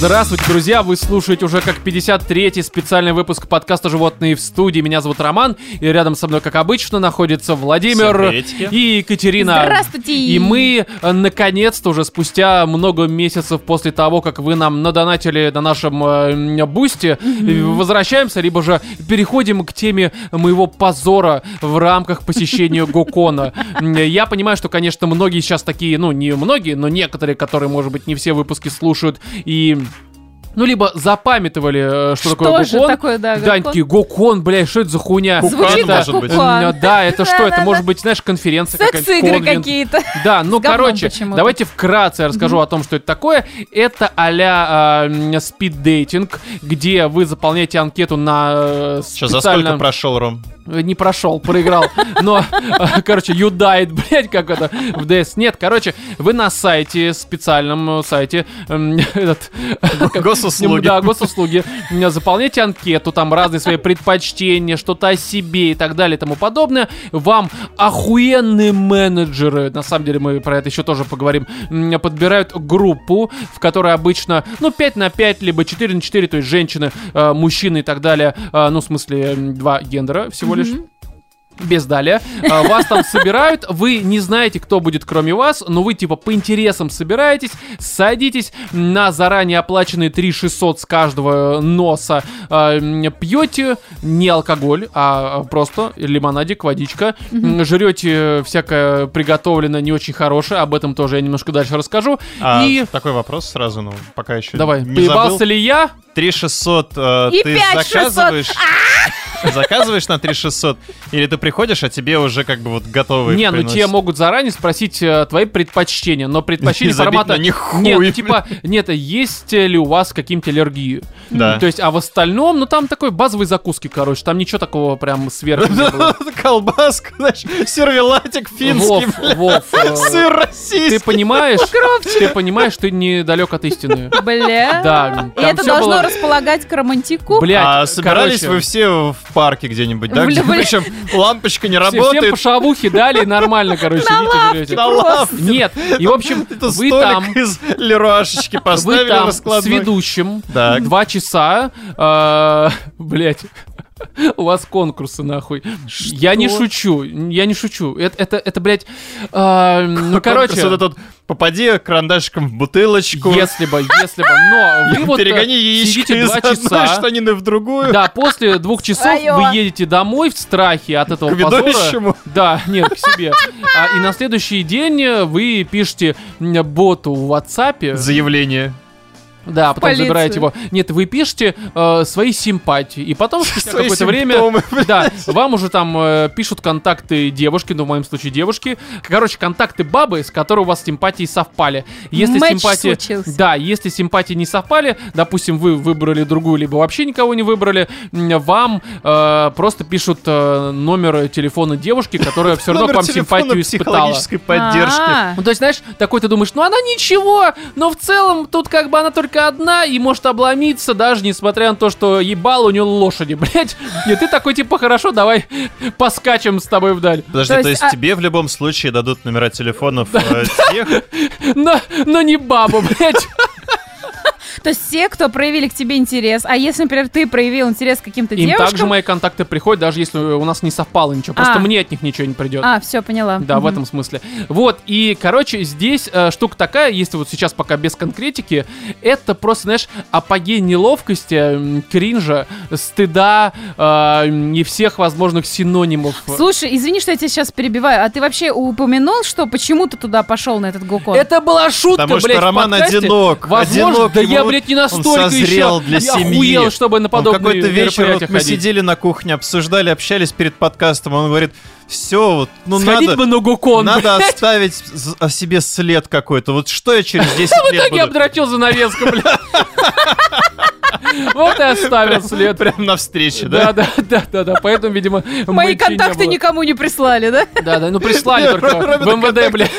Здравствуйте, друзья! Вы слушаете уже как 53-й специальный выпуск подкаста «Животные в студии». Меня зовут Роман, и рядом со мной, как обычно, находится Владимир и Екатерина. Здравствуйте! И мы, наконец-то, уже спустя много месяцев после того, как вы нам надонатили на нашем бусте, возвращаемся, либо же переходим к теме моего позора в рамках посещения Гокона. Я понимаю, что, конечно, многие сейчас такие, ну, не многие, но некоторые, которые, может быть, не все выпуски слушают и... Ну, либо запамятовали, что такое Гокон. Что же такое, да, Гокон? Да, такие, Гокон, блядь, что это за хуйня? Звучит как Кукан. Да, это что? Это может быть, знаешь, конференция какая-нибудь. Секс-игры какие-то. Да, ну, короче, давайте вкратце я расскажу о том, что это такое. Это а-ля спид-дейтинг, где вы заполняете анкету на специально... Что, за сколько прошел, Ром? Не прошел, проиграл. Но, короче, you died, блядь, как это в ДС. Нет, короче, вы на сайте, специальном сайте, Госуслуги. Да, Госуслуги. Заполняйте анкету, там разные свои предпочтения, что-то о себе и так далее и тому подобное. Вам охуенные менеджеры, на самом деле мы про это еще тоже поговорим, подбирают группу, в которой обычно, ну, 5 на 5, либо 4 на 4, то есть женщины, мужчины и так далее, ну, в смысле, два гендера всего лишь. Без далее. Вас там собирают, вы не знаете, кто будет кроме вас, но вы типа по интересам собираетесь, садитесь на заранее оплаченные 3600 с каждого носа, пьете не алкоголь, а просто лимонадик, водичка, жрете всякое приготовленное не очень хорошее, об этом тоже я немножко дальше расскажу. И такой вопрос сразу, ну пока еще давай. Не поебался забыл. Ли я? 3600 ты заказываешь на 3600 или ты приходишь, а тебе уже как бы вот готовые не, приносят. Ну тебе могут заранее спросить твои предпочтения, но предпочтения формата... Нет, типа, нет, есть ли у вас какие-нибудь аллергии? Да. То есть, а в остальном, ну там такой базовые закуски, короче, там ничего такого прям сверху не было. Колбаска, знаешь, сервелатик финский, сыр российский. Ты понимаешь, ты недалек от истины. Бля. Да. И это должно располагать к романтику. А собирались вы все в парке где-нибудь, да? Причем лампочка не работает. Всем по шавухе дали, нормально, короче. На лавке. Нет, и в общем, вы там... из леруашечки поставили раскладной. С ведущим 2 часа... Блять... У вас конкурсы, нахуй. Что? Я не шучу. Это блядь... ну, короче... Вот этот, попади карандашиком в бутылочку. Если бы. Но вы вот сидите 2 часа. Штанины в другую. Да, после 2 часов вы едете домой в страхе от этого позора. Да, нет, к себе. И на следующий день вы пишете боту в WhatsApp. Заявление. Да, потом забираете его. Нет, вы пишете свои симпатии. И потом спустя какое-то время вам уже там пишут контакты девушки, ну в моем случае девушки. Короче, контакты бабы, с которой у вас симпатии совпали. Если симпатии, да, если симпатии не совпали, допустим, вы выбрали другую, либо вообще никого не выбрали, вам просто пишут номер телефона девушки, которая все равно к вам симпатию испытала. Психологической поддержки. Ну, то есть, знаешь, такой ты думаешь, ну она ничего, но в целом тут как бы она только одна и может обломиться, даже несмотря на то, что ебало у нее лошади, блять. И ты такой, типа, хорошо, давай поскачем с тобой вдаль. Подожди, то есть тебе в любом случае дадут номера телефонов тех... Но не бабу, блять. То есть все, кто проявили к тебе интерес, а если, например, ты проявил интерес к каким-то девушкам... Им также мои контакты приходят, даже если у нас не совпало ничего, просто мне от них ничего не придет. Все, поняла. Да, в этом смысле. Вот, и, короче, здесь штука такая, если вот сейчас пока без конкретики, это просто, знаешь, апогей неловкости, кринжа, стыда и всех возможных синонимов. Слушай, извини, что я тебя сейчас перебиваю, а ты вообще упомянул, что почему ты туда пошел на этот Гокон? Это была шутка, потому блядь, что Роман в подкасте. Одинок. Возможно, одинок, да я блять, не настолько еще для семьи. Охуел, чтобы на подобные какой-то вечер вот мы сидели на кухне, обсуждали, общались перед подкастом, он говорит, все, вот, ну сходить надо, бы на Гокон, надо оставить о себе след какой-то. Вот что я через 10 лет буду? В итоге обдрачил занавеску, блядь. Вот и оставил след. Прям на встрече, да? Да. Поэтому, видимо, мои контакты никому не прислали, да? Да, ну прислали только в МВД, блядь.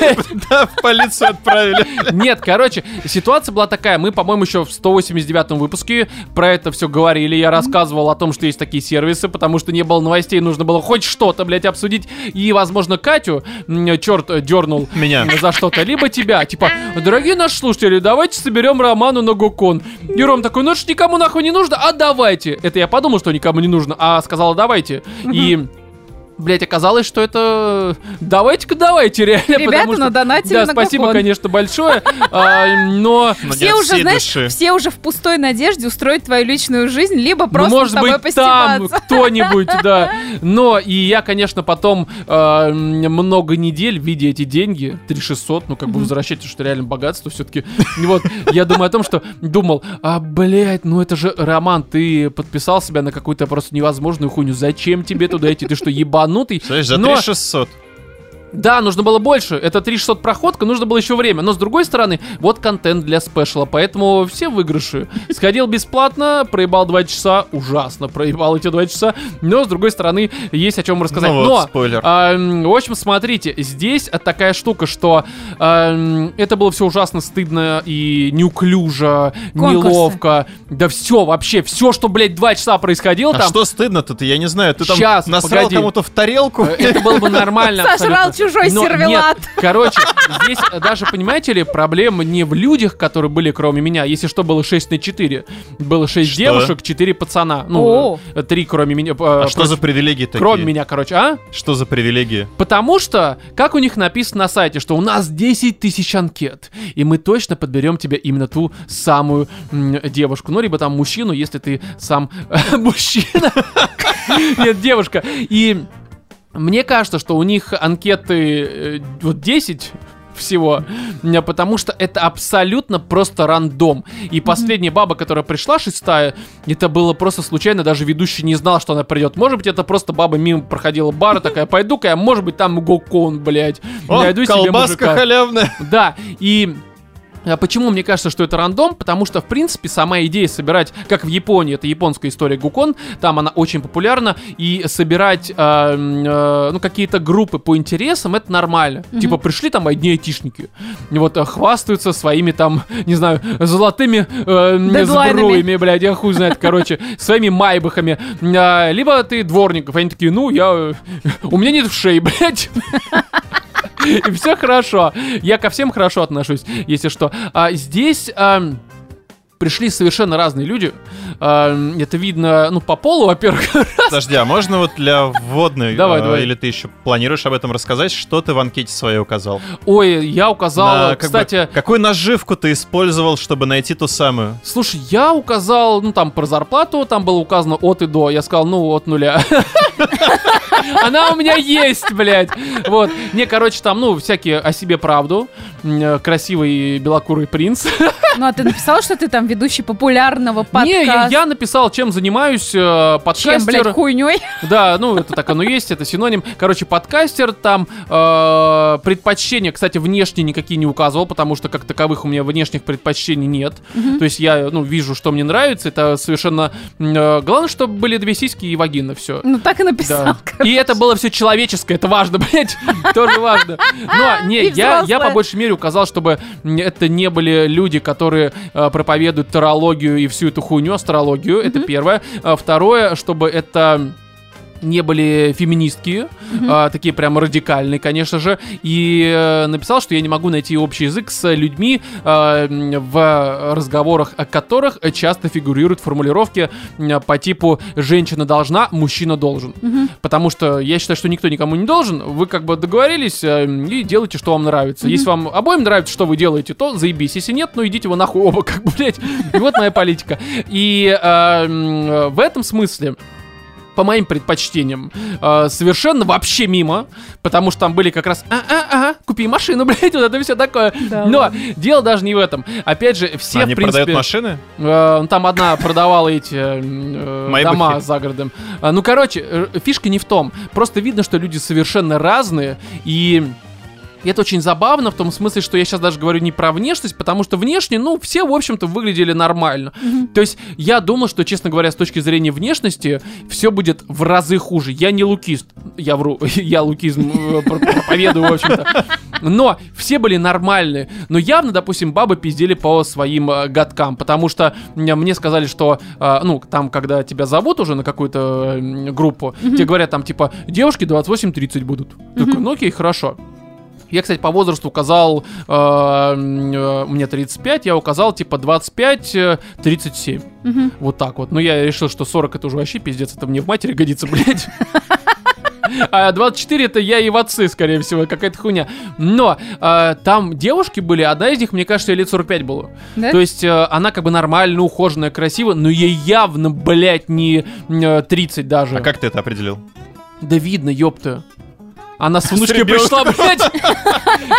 Да, в полицию отправили. Нет, короче, ситуация была такая. Мы, по-моему, еще в 189-м выпуске про это все говорили. Я рассказывал о том, что есть такие сервисы, потому что не было новостей, нужно было хоть что-то, блядь, обсудить. И, возможно, Катю черт дернул меня за что-то, либо тебя. Типа, дорогие наши слушатели, давайте соберем Роману на Гокон. И Ром такой, ну это ж никому нахуй не нужно, а давайте. Это я подумал, что никому не нужно, а сказала давайте. И... Блять, оказалось, что это... Давайте-ка, реально. Ребята надонатили на Гокон. Да, спасибо, конечно, большое, но... Все уже, знаешь, все уже в пустой надежде устроить твою личную жизнь, либо просто с тобой постебаться. Может быть, там кто-нибудь, да. Но и я, конечно, потом много недель, видя эти деньги, 3600, ну, как бы возвращать, потому что реально богатство все-таки. Вот, я думаю о том, что думал, а, блять, ну это же, Роман, ты подписал себя на какую-то просто невозможную хуйню. Зачем тебе туда идти? Ты что, ебан? Слышь, за 3600. Да, нужно было больше. Это 3600 проходка, нужно было еще время. Но, с другой стороны, вот контент для спешла. Поэтому все выигрыши. Сходил бесплатно, проебал 2 часа. Ужасно проебал эти 2 часа. Но, с другой стороны, есть о чем рассказать. Ну вот, но, спойлер. В общем, смотрите, здесь такая штука, что это было все ужасно стыдно и неуклюже, конкурсы, неловко. Да все, вообще, все, что, блядь, 2 часа происходило там. А что стыдно-то ты? Я не знаю. Ты там сейчас, насрал кому-то в тарелку? Это было бы нормально абсолютно. Чужой сервелат. Нет, короче, здесь даже, понимаете ли, проблема не в людях, которые были кроме меня. Если что, было 6/4. Было 6 что? Девушек, 4 пацана. Ну, 3 кроме меня. А что за привилегии такие? Кроме меня, короче, а? Что за привилегии? Потому что, как у них написано на сайте, что у нас 10 тысяч анкет, и мы точно подберем тебе именно ту самую девушку. Ну, либо там мужчину, если ты сам мужчина. Нет, девушка. И... Мне кажется, что у них анкеты вот 10 всего, потому что это абсолютно просто рандом. И последняя баба, которая пришла, 6-я, это было просто случайно, даже ведущий не знал, что она придет. Может быть, это просто баба мимо проходила бара, такая, пойду-ка я, может быть, там Гокон, блядь, найду себе мужика. Колбаска халявная. Да, и... Почему мне кажется, что это рандом? Потому что, в принципе, сама идея собирать, как в Японии, это японская история Гокон, там она очень популярна, и собирать ну, какие-то группы по интересам, это нормально. Типа, пришли там одни айтишники, вот, хвастаются своими там, не знаю, золотыми сбруями, блядь, я хуй знает, короче, своими майбахами. Либо ты дворников, они такие, ну, я... У меня нет вшей, блядь. И все хорошо. Я ко всем хорошо отношусь, если что. А здесь пришли совершенно разные люди. Это видно, ну, по полу, во-первых. Подожди, а можно вот для вводной? Давай. Или ты еще планируешь об этом рассказать? Что ты в анкете своей указал? Ой, я указал, на, кстати... Какую наживку ты использовал, чтобы найти ту самую? Слушай, я указал, ну, там, про зарплату. Там было указано от и до. Я сказал, ну, от нуля. Она у меня есть, блядь. Вот. Не, короче, там, ну, всякие о себе правду. Красивый белокурый принц. Ну, а ты написал, что ты там ведущий популярного подкаста? Не, я написал, чем занимаюсь. Подкастер. Чем, блядь, хуйней? Да, ну, это так оно есть, это синоним. Короче, подкастер, там предпочтения, кстати, внешне никакие не указывал, потому что, как таковых, у меня внешних предпочтений нет. То есть я, ну, вижу, что мне нравится. Это совершенно... Главное, чтобы были 2 сиськи и вагина, все. Ну, так и написал, да. И это было все человеческое, это важно, блядь. Тоже важно. Но, не, я по большей мере указал, чтобы это не были люди, которые проповедуют тарологию и всю эту хуйню, астрологию. Это первое. Второе, чтобы это... не были феминистки, такие прям радикальные, конечно же, и написал, что я не могу найти общий язык с людьми, в разговорах о которых часто фигурируют формулировки по типу «женщина должна, мужчина должен». Потому что я считаю, что никто никому не должен, вы как бы договорились и делайте, что вам нравится. Если вам обоим нравится, что вы делаете, то заебись, если нет, ну идите вы нахуй оба, как бы, блядь. И вот моя политика. И в этом смысле... по моим предпочтениям, совершенно вообще мимо, потому что там были как раз купи машину, блядь, вот это все такое. Да, но ладно. Дело даже не в этом. Опять же, все, они в принципе... Они продают машины? Там одна продавала эти дома за городом. Ну, короче, фишка не в том. Просто видно, что люди совершенно разные, и... И это очень забавно в том смысле, что я сейчас даже говорю не про внешность, потому что внешне, ну, все, в общем-то, выглядели нормально. То есть я думал, что, честно говоря, с точки зрения внешности все будет в разы хуже. Я не лукист. Я вру. Я лукизм проповедую, в общем-то. Но все были нормальные. Но явно, допустим, бабы пиздели по своим годкам, потому что мне сказали, что, ну, там, когда тебя зовут уже на какую-то группу, тебе говорят там, типа, девушки 28-30 будут. Такой, ну окей, хорошо. Я, кстати, по возрасту указал, мне 35, я указал типа 25-37. Вот так вот. Но я решил, что 40 это уже вообще пиздец, это мне в матери годится, блядь. А 24 это я и в отцы, скорее всего, какая-то хуйня. Но там девушки были, одна из них, мне кажется, ей лет 45 было. Да? То есть она как бы нормально, ухоженная, красивая, но ей явно, блядь, не 30 даже. А как ты это определил? Да видно, ёпта. Она с внучкой пришла, блядь.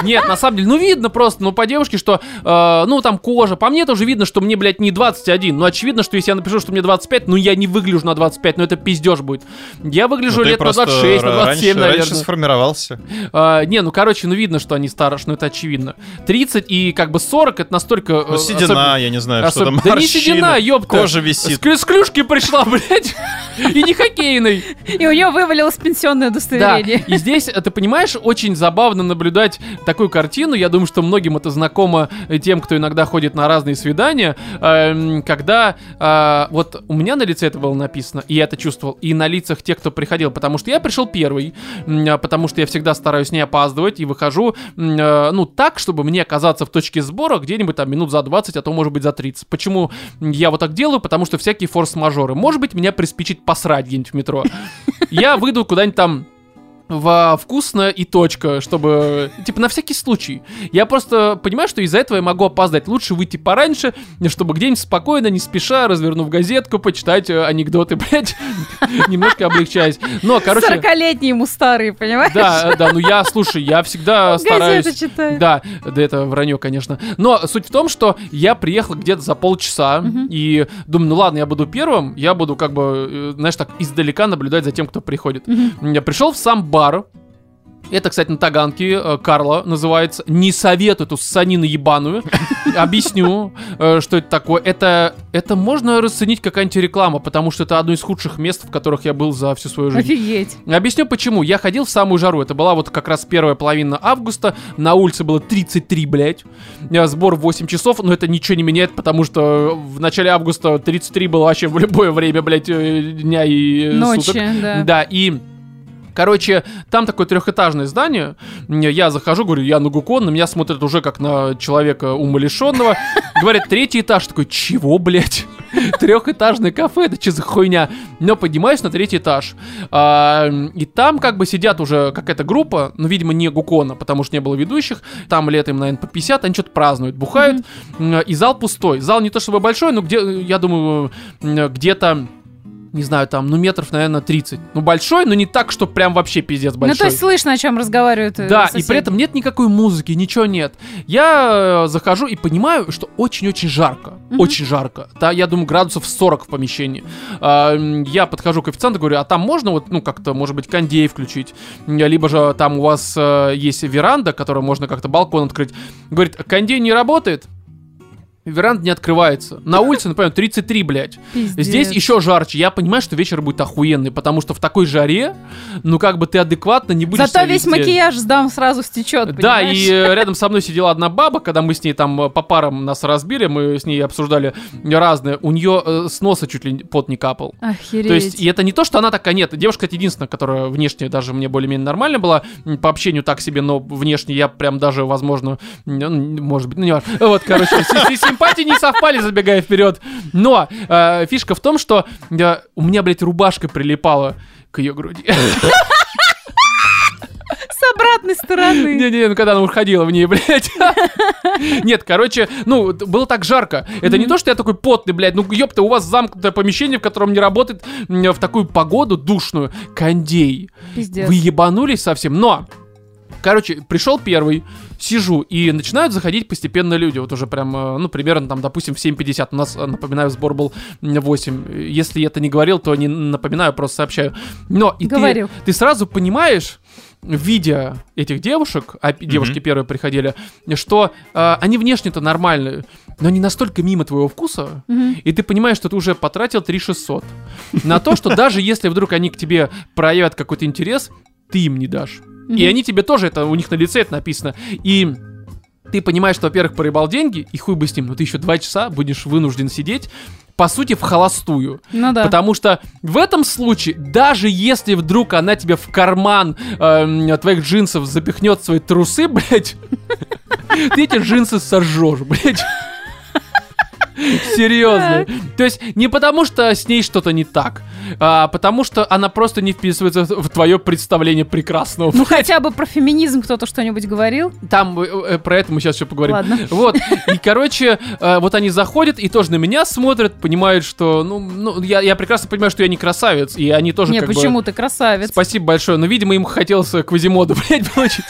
Нет, на самом деле, ну видно просто, ну по девушке, что, ну там кожа. По мне тоже видно, что мне, блядь, не 21. Ну очевидно, что если я напишу, что мне 25, ну я не выгляжу на 25, ну это пиздеж будет. Я выгляжу лет на 26, на 27, наверное. Раньше сформировался. Не, ну короче, ну видно, что они старше, ну это очевидно. 30 и как бы 40, это настолько... Ну седина, я не знаю, что там, морщина. Да не седина, ёпта. Кожа висит. С клюшки пришла, блядь. И не хоккейной. И у нее вывалилось пенсионное удостоверение. Да, и здесь, ты понимаешь, очень забавно наблюдать такую картину. Я думаю, что многим это знакомо тем, кто иногда ходит на разные свидания, когда вот у меня на лице это было написано, и я это чувствовал, и на лицах тех, кто приходил, потому что я пришел первый, потому что я всегда стараюсь не опаздывать и выхожу, ну, так, чтобы мне оказаться в точке сбора где-нибудь там минут за 20, а то, может быть, за 30. Почему я вот так делаю? Потому что всякие форс-мажоры. Может быть, меня приспичит посрать где-нибудь в метро. Я выйду куда-нибудь там во вкусно и точка, чтобы... Типа на всякий случай. Я просто понимаю, что из-за этого я могу опоздать. Лучше выйти пораньше, чтобы где-нибудь спокойно, не спеша, развернув газетку, почитать анекдоты, блядь, немножко облегчаясь. Но, короче... 40-летние ему старые, понимаешь? Да, да, ну я, слушай, я всегда стараюсь... Газеты читаю. Да, да, это вранье, конечно. Но суть в том, что я приехал где-то за полчаса и думаю, ну ладно, я буду первым, я буду как бы, знаешь, так издалека наблюдать за тем, кто приходит. Я пришел в сам бар. Это, кстати, на Таганке, Карла называется. Не советую эту ссанину ебаную. Объясню, что это такое. Это можно расценить как антиреклама, потому что это одно из худших мест, в которых я был за всю свою жизнь. Офигеть. Объясню почему. Я ходил в самую жару. Это была вот как раз первая половина августа. На улице было 33, блядь. Сбор в 8 часов, но это ничего не меняет, потому что в начале августа 33 было вообще в любое время, блядь, дня и ночи, суток. Да. Да, и... Короче, там такое трехэтажное здание. Я захожу, говорю, я на Гокон, на меня смотрят уже как на человека умалишенного. Говорят, третий этаж. Такой, чего, блядь? Трехэтажное кафе, это что за хуйня? Но поднимаюсь на третий этаж. И там как бы сидят уже какая-то группа, ну, видимо, не Гокона, потому что не было ведущих. Там лет им, наверное, по 50, они что-то празднуют, бухают. И зал пустой. Зал не то чтобы большой, но где, я думаю, где-то... Не знаю, там, ну, метров, наверное, 30. Ну, большой, но не так, что прям вообще пиздец большой. Ну, то есть слышно, о чем разговаривают Да, соседи. И при этом нет никакой музыки, ничего нет. Я захожу и понимаю, что очень-очень жарко. Очень жарко. Да, я думаю, градусов 40 в помещении. Я подхожу к официанту, говорю, а там можно вот, ну, как-то, может быть, кондей включить? Либо же там у вас есть веранда, которую можно как-то балкон открыть. Говорит, кондей не работает? Веранда не открывается. На улице, например, 33, блядь. Пиздец. Здесь еще жарче. Я понимаю, что вечер будет охуенный, потому что в такой жаре, ну как бы ты адекватно не будешь... Зато весь макияж сдам сразу стечет, да, понимаешь? И рядом со мной сидела одна баба, когда мы с ней там по парам нас разбили, мы с ней обсуждали разные. У нее с носа чуть ли пот не капал. Охереть. То есть, и это не то, что она такая, нет. Девушка, это единственная, которая внешне даже мне более-менее нормально была. По общению так себе, но внешне я прям даже, возможно, может быть, ну не важно. Вот, короче, симпатии не совпали, забегая вперед. Но фишка в том, что у меня, блядь, рубашка прилипала к ее груди. С обратной стороны. Не-не, ну когда она уходила в ней, блядь. Нет, короче, ну, было так жарко. Это не то, что я такой потный, блядь. Ну, ёпта, у вас замкнутое помещение, в котором не работает в такую погоду душную кондей. Пиздец. Вы ебанулись совсем. Но, короче, пришел первый. Сижу, и начинают заходить постепенно люди. Вот уже прям, ну, примерно там, допустим, в 7:50. У нас, напоминаю, сбор был 8. Если я это не говорил, то не напоминаю, просто сообщаю. Но и ты сразу понимаешь, видя этих девушек, а девушки первые приходили, что они внешне-то нормальные, но они настолько мимо твоего вкуса, и ты понимаешь, что ты уже потратил 3600 на то, что даже если вдруг они к тебе проявят какой-то интерес, ты им не дашь. И они тебе тоже, это у них на лице это написано. И ты понимаешь, что, во-первых, проебал деньги, и хуй бы с ним, но ты еще 2 часа будешь вынужден сидеть, по сути, в холостую. Ну да. Потому что в этом случае, даже если вдруг она тебе в карман твоих джинсов запихнет свои трусы, блядь, ты эти джинсы сожжешь, блядь. Серьезно. То есть не потому, что с ней что-то не так, а потому, что она просто не вписывается в твое представление прекрасного. Ну хотя бы про феминизм кто-то что-нибудь говорил. Там про это мы сейчас еще поговорим. Ладно. Вот. И, короче, вот они заходят и тоже на меня смотрят, понимают, что... Ну я прекрасно понимаю, что я не красавец, и они тоже не, как бы... Не, почему ты красавец? Спасибо большое. Но, видимо, им хотелось Квазимоду, блядь, получить.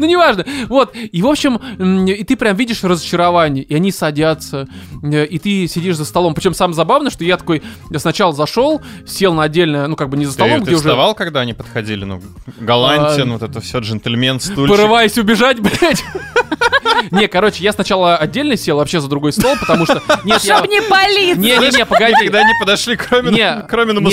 Ну, неважно. Вот. И, в общем, и ты прям видишь разочарование. И они садятся. И ты сидишь за столом. Причем самое забавное, что я такой... Я сначала зашел, сел на отдельное... Ну, как бы не за столом, где уже... Ты вставал, когда они подходили? Ну, Галантин, вот это все, джентльмен, стульчик. Порываясь убежать, блядь. Не, короче, я сначала отдельно сел вообще за другой стол, потому что... Чтоб не палиться. Не, погоди. Когда они подошли, кроме на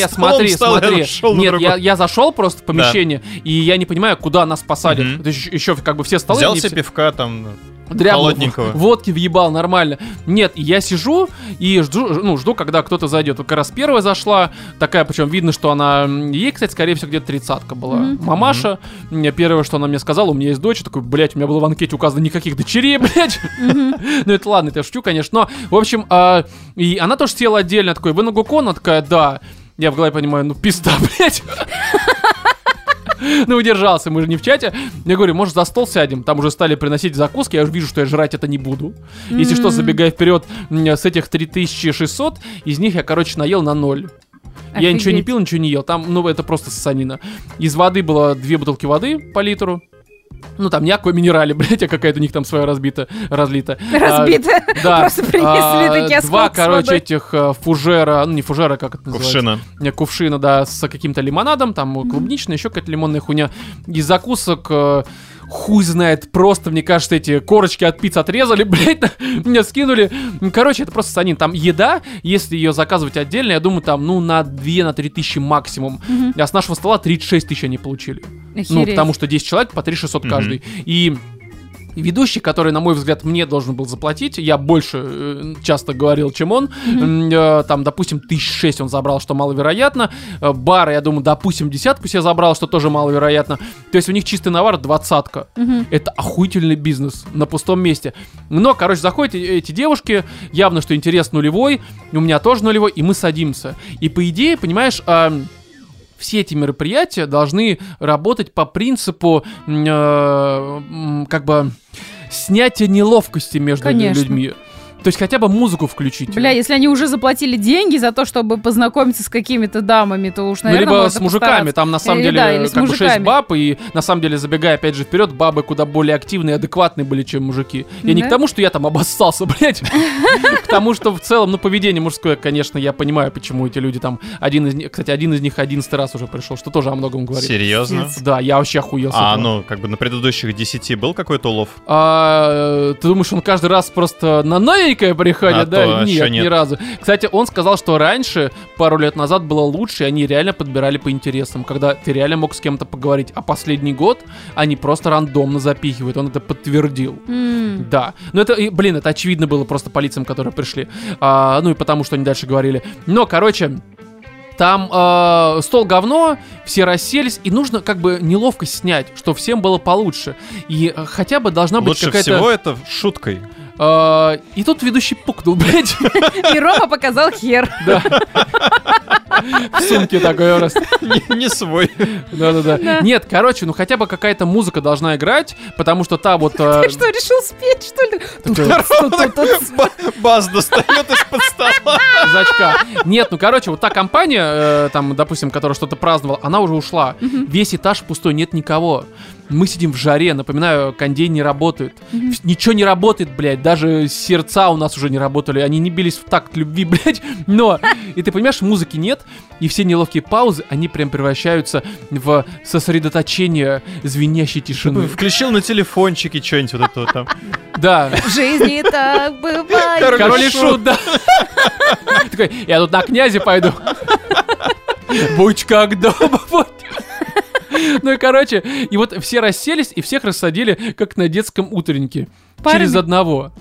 столом встал, я ушел на другой. Нет, я зашел просто в помещение, и я не понимаю, куда нас посадят. Еще как бы все столы... Взял себе пивка там... Холодненького. Водки въебал, нормально. Нет, я сижу и жду, когда кто-то зайдет. Как раз первая зашла, такая, причем видно, что она... Ей, кстати, скорее всего, где-то 30-ка была. Мамаша. Первое, что она мне сказала, у меня есть дочь. Такой, блядь, у меня было в анкете указано никаких дочерей, блядь. Ну это ладно, это я шучу, конечно. Но, в общем, и она тоже села отдельно. Такой, вы на Гокон? Она такая, да. Я в голове понимаю, ну пизда, блядь. Ну, удержался, мы же не в чате. Я говорю, может, за стол сядем? Там уже стали приносить закуски, я уже вижу, что я жрать это не буду. Если что, забегая вперед, с этих 3600, из них я, короче, наел на 0. Я ничего не пил, ничего не ел. Там, ну, это просто ссанина. Из воды было 2 бутылки воды по литру. Ну, там не аква-минерали, блядь, а какая-то у них там своя разлита. Разбита? Да. Просто принесли такие осколки. 2, короче, этих фужера, ну, не фужера, как это называется? Кувшина. Кувшина, да, с каким-то лимонадом, там клубничная, еще какая-то лимонная хуйня. Из закусок... Хуй знает, просто, мне кажется, эти корочки от пиццы отрезали, блядь, меня скинули. Короче, это просто санин. Там еда, если ее заказывать отдельно, я думаю, там, ну, на 2-3 тысячи максимум. А с нашего стола 36 тысяч они получили. Охереть. Ну, потому что 10 человек по 3600 каждый. И... Ведущий, который, на мой взгляд, мне должен был заплатить, я больше часто говорил, чем он, там, допустим, 1006 он забрал, что маловероятно, бары, я думаю, допустим, 10 себе забрал, что тоже маловероятно, то есть у них чистый навар 20. Это охуительный бизнес на пустом месте. Но, короче, заходят эти девушки, явно, что интерес нулевой, у меня тоже нулевой, и мы садимся. И, по идее, понимаешь... Все эти мероприятия должны работать по принципу, как бы, снятия неловкости между людьми. То есть хотя бы музыку включить. Бля, если они уже заплатили деньги за то, чтобы познакомиться с какими-то дамами, то уж, наверное, либо с мужиками, там на самом деле как бы 6 баб, и на самом деле, забегая опять же вперед, бабы куда более активные и адекватные были, чем мужики. Я не к тому, что я там обоссался, блядь, к тому, что в целом, ну, поведение мужское, конечно, я понимаю, почему эти люди там, один из них 11-й раз уже пришел, что тоже о многом говорит. Серьезно? Да, я вообще охуел. А, ну, как бы на предыдущих 10 был какой-то улов? Ты думаешь, он каждый раз просто на приходят, да? Нет, ни разу. Кстати, он сказал, что раньше, пару лет назад, было лучше, и они реально подбирали по интересам, когда ты реально мог с кем-то поговорить. А последний год они просто рандомно запихивают. Он это подтвердил. Да. Но это, блин, это очевидно было просто по лицам, которые пришли. Ну и потому, что они дальше говорили. Но, короче... Там стол говно, все расселись, и нужно как бы неловкость снять, чтобы всем было получше. И хотя бы должна быть лучше какая-то... Лучше всего это шуткой. И тут ведущий пукнул, блядь. И Рома показал хер. Да. В сумке такой раз. Не свой. Да-да-да. Нет, короче, ну хотя бы какая-то музыка должна играть, потому что та вот... Ты что, решил спеть, что ли? Бас достает из-под стола. Из очка. Нет, ну короче, вот та компания, там, допустим, которая что-то праздновала, она уже ушла. Весь этаж пустой, нет никого. Мы сидим в жаре, напоминаю, кондей не работает. Mm-hmm. Ничего не работает, блядь, даже сердца у нас уже не работали, они не бились в такт любви, блядь, но... И ты понимаешь, музыки нет, и все неловкие паузы, они прям превращаются в сосредоточение звенящей тишины. Включил на телефончике что-нибудь вот это вот там. Да. В жизни так бывает. Король и шут, да. Такой, я тут на князя пойду. Будь как дома, будь. Ну и, короче, и вот все расселись, и всех рассадили, как на детском утреннике. Через одного.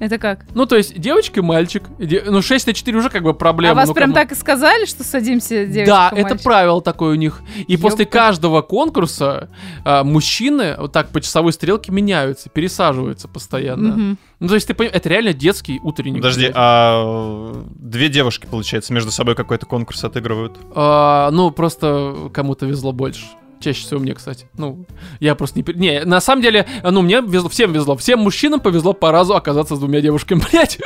Это как? Ну, то есть, девочка и мальчик. Ну, 6 на 4 уже как бы проблема. А вас ну, прям так и сказали, что садимся девочка да, и мальчик? Да, это правило такое у них. И ёпта. После каждого конкурса мужчины вот так по часовой стрелке меняются, пересаживаются постоянно. Угу. Ну, то есть, ты понимаешь, это реально детский утренник. Подожди, а две девушки, получается, между собой какой-то конкурс отыгрывают? Ну, просто кому-то везло больше. Чаще всего мне, кстати. Ну, я просто не... Не, на самом деле, ну, мне везло, всем везло. Всем мужчинам повезло по разу оказаться с двумя девушками, блядь.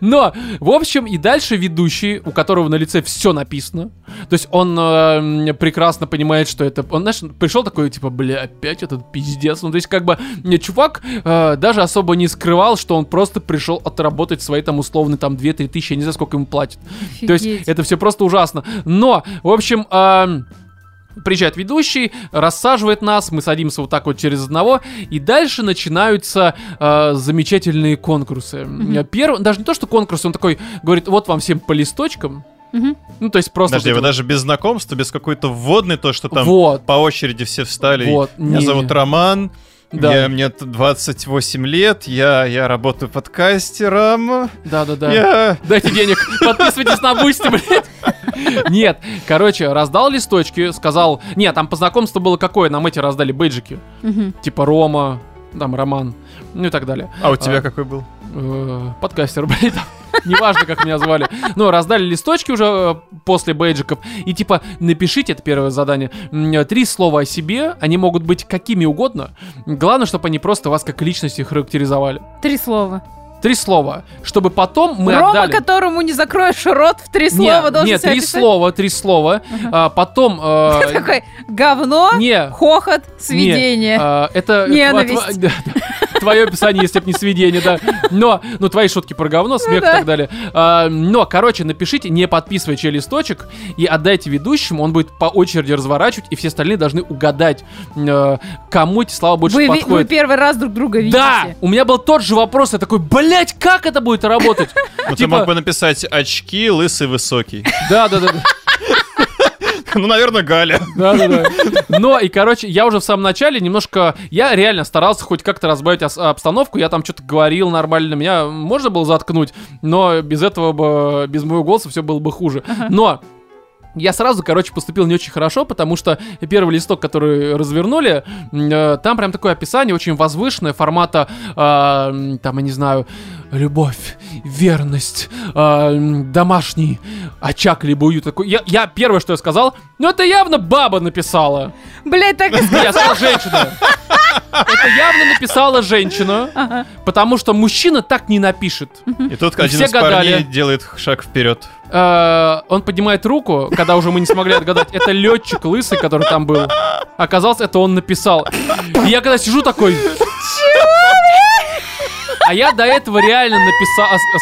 Но, в общем, и дальше ведущий, у которого на лице все написано. То есть он прекрасно понимает, что это... Он, знаешь, пришел такой, типа, бля, опять этот пиздец. Ну, то есть, как бы, чувак даже особо не скрывал, что он просто пришел отработать свои, там, условные, там, 2-3 тысячи. Я не знаю, сколько ему платят. Офигеть. То есть, это все просто ужасно. Но, в общем... Приезжает ведущий, рассаживает нас, мы садимся вот так вот через одного, и дальше начинаются замечательные конкурсы. Mm-hmm. Первый, даже не то, что конкурсы, он такой говорит, вот вам всем по листочкам. Mm-hmm. Ну, то есть просто... Подожди, вот вы даже без знакомства, без какой-то вводной, то, что там вот. По очереди все встали. Вот. Меня зовут Роман. Да. Мне 28 лет, я работаю подкастером. Да-да-да. Дайте денег, подписывайтесь на Бусти, блядь. Нет, короче, раздал листочки, сказал... Нет, там по знакомству было какое, нам эти раздали бейджики. Типа Рома, там Роман, ну и так далее. А у тебя какой был? Подкастер, блядь. Неважно, как меня звали. Но раздали листочки уже после бейджиков. И типа, напишите, это первое задание, 3 слова о себе. Они могут быть какими угодно. Главное, чтобы они просто вас как личности характеризовали. 3 слова. 3 слова. Чтобы потом мы Рома, отдали... которому не закроешь рот в 3 слова должен себя описать? Нет, 3 слова. Ага. Потом... Это какое? Говно, хохот, сведение. Это... Ненависть. Твое описание, если бы не сведение, да. Но, ну, твои шутки про говно, смех и так далее. Но, короче, напишите, не подписывая чей листочек, и отдайте ведущему, он будет по очереди разворачивать, и все остальные должны угадать, кому эти слова больше подходят. Вы первый раз друг друга видите. Да, у меня был тот же вопрос, я такой, блять, как это будет работать? Ну, ты мог бы написать очки, лысый, высокий. Да. Ну, наверное, Галя. Да. Но, и, короче, я уже в самом начале немножко... Я реально старался хоть как-то разбавить обстановку. Я там что-то говорил нормально. Меня можно было заткнуть, но без этого бы... Без моего голоса все было бы хуже. Ага. Но... Я сразу, короче, поступил не очень хорошо, потому что первый листок, который развернули, там прям такое описание очень возвышенное, формата, там, я не знаю, любовь, верность, домашний очаг либо уют. Такой. Я первое, что я сказал, ну это явно баба написала. Блядь, так и сказал. Я сказал женщина. Это явно написала женщина, ага. Потому что мужчина так не напишет. И тут один из парней делает шаг вперед. Он поднимает руку, когда уже мы не смогли отгадать. Это летчик лысый, который там был. Оказалось, это он написал. И я когда сижу такой... А я до этого реально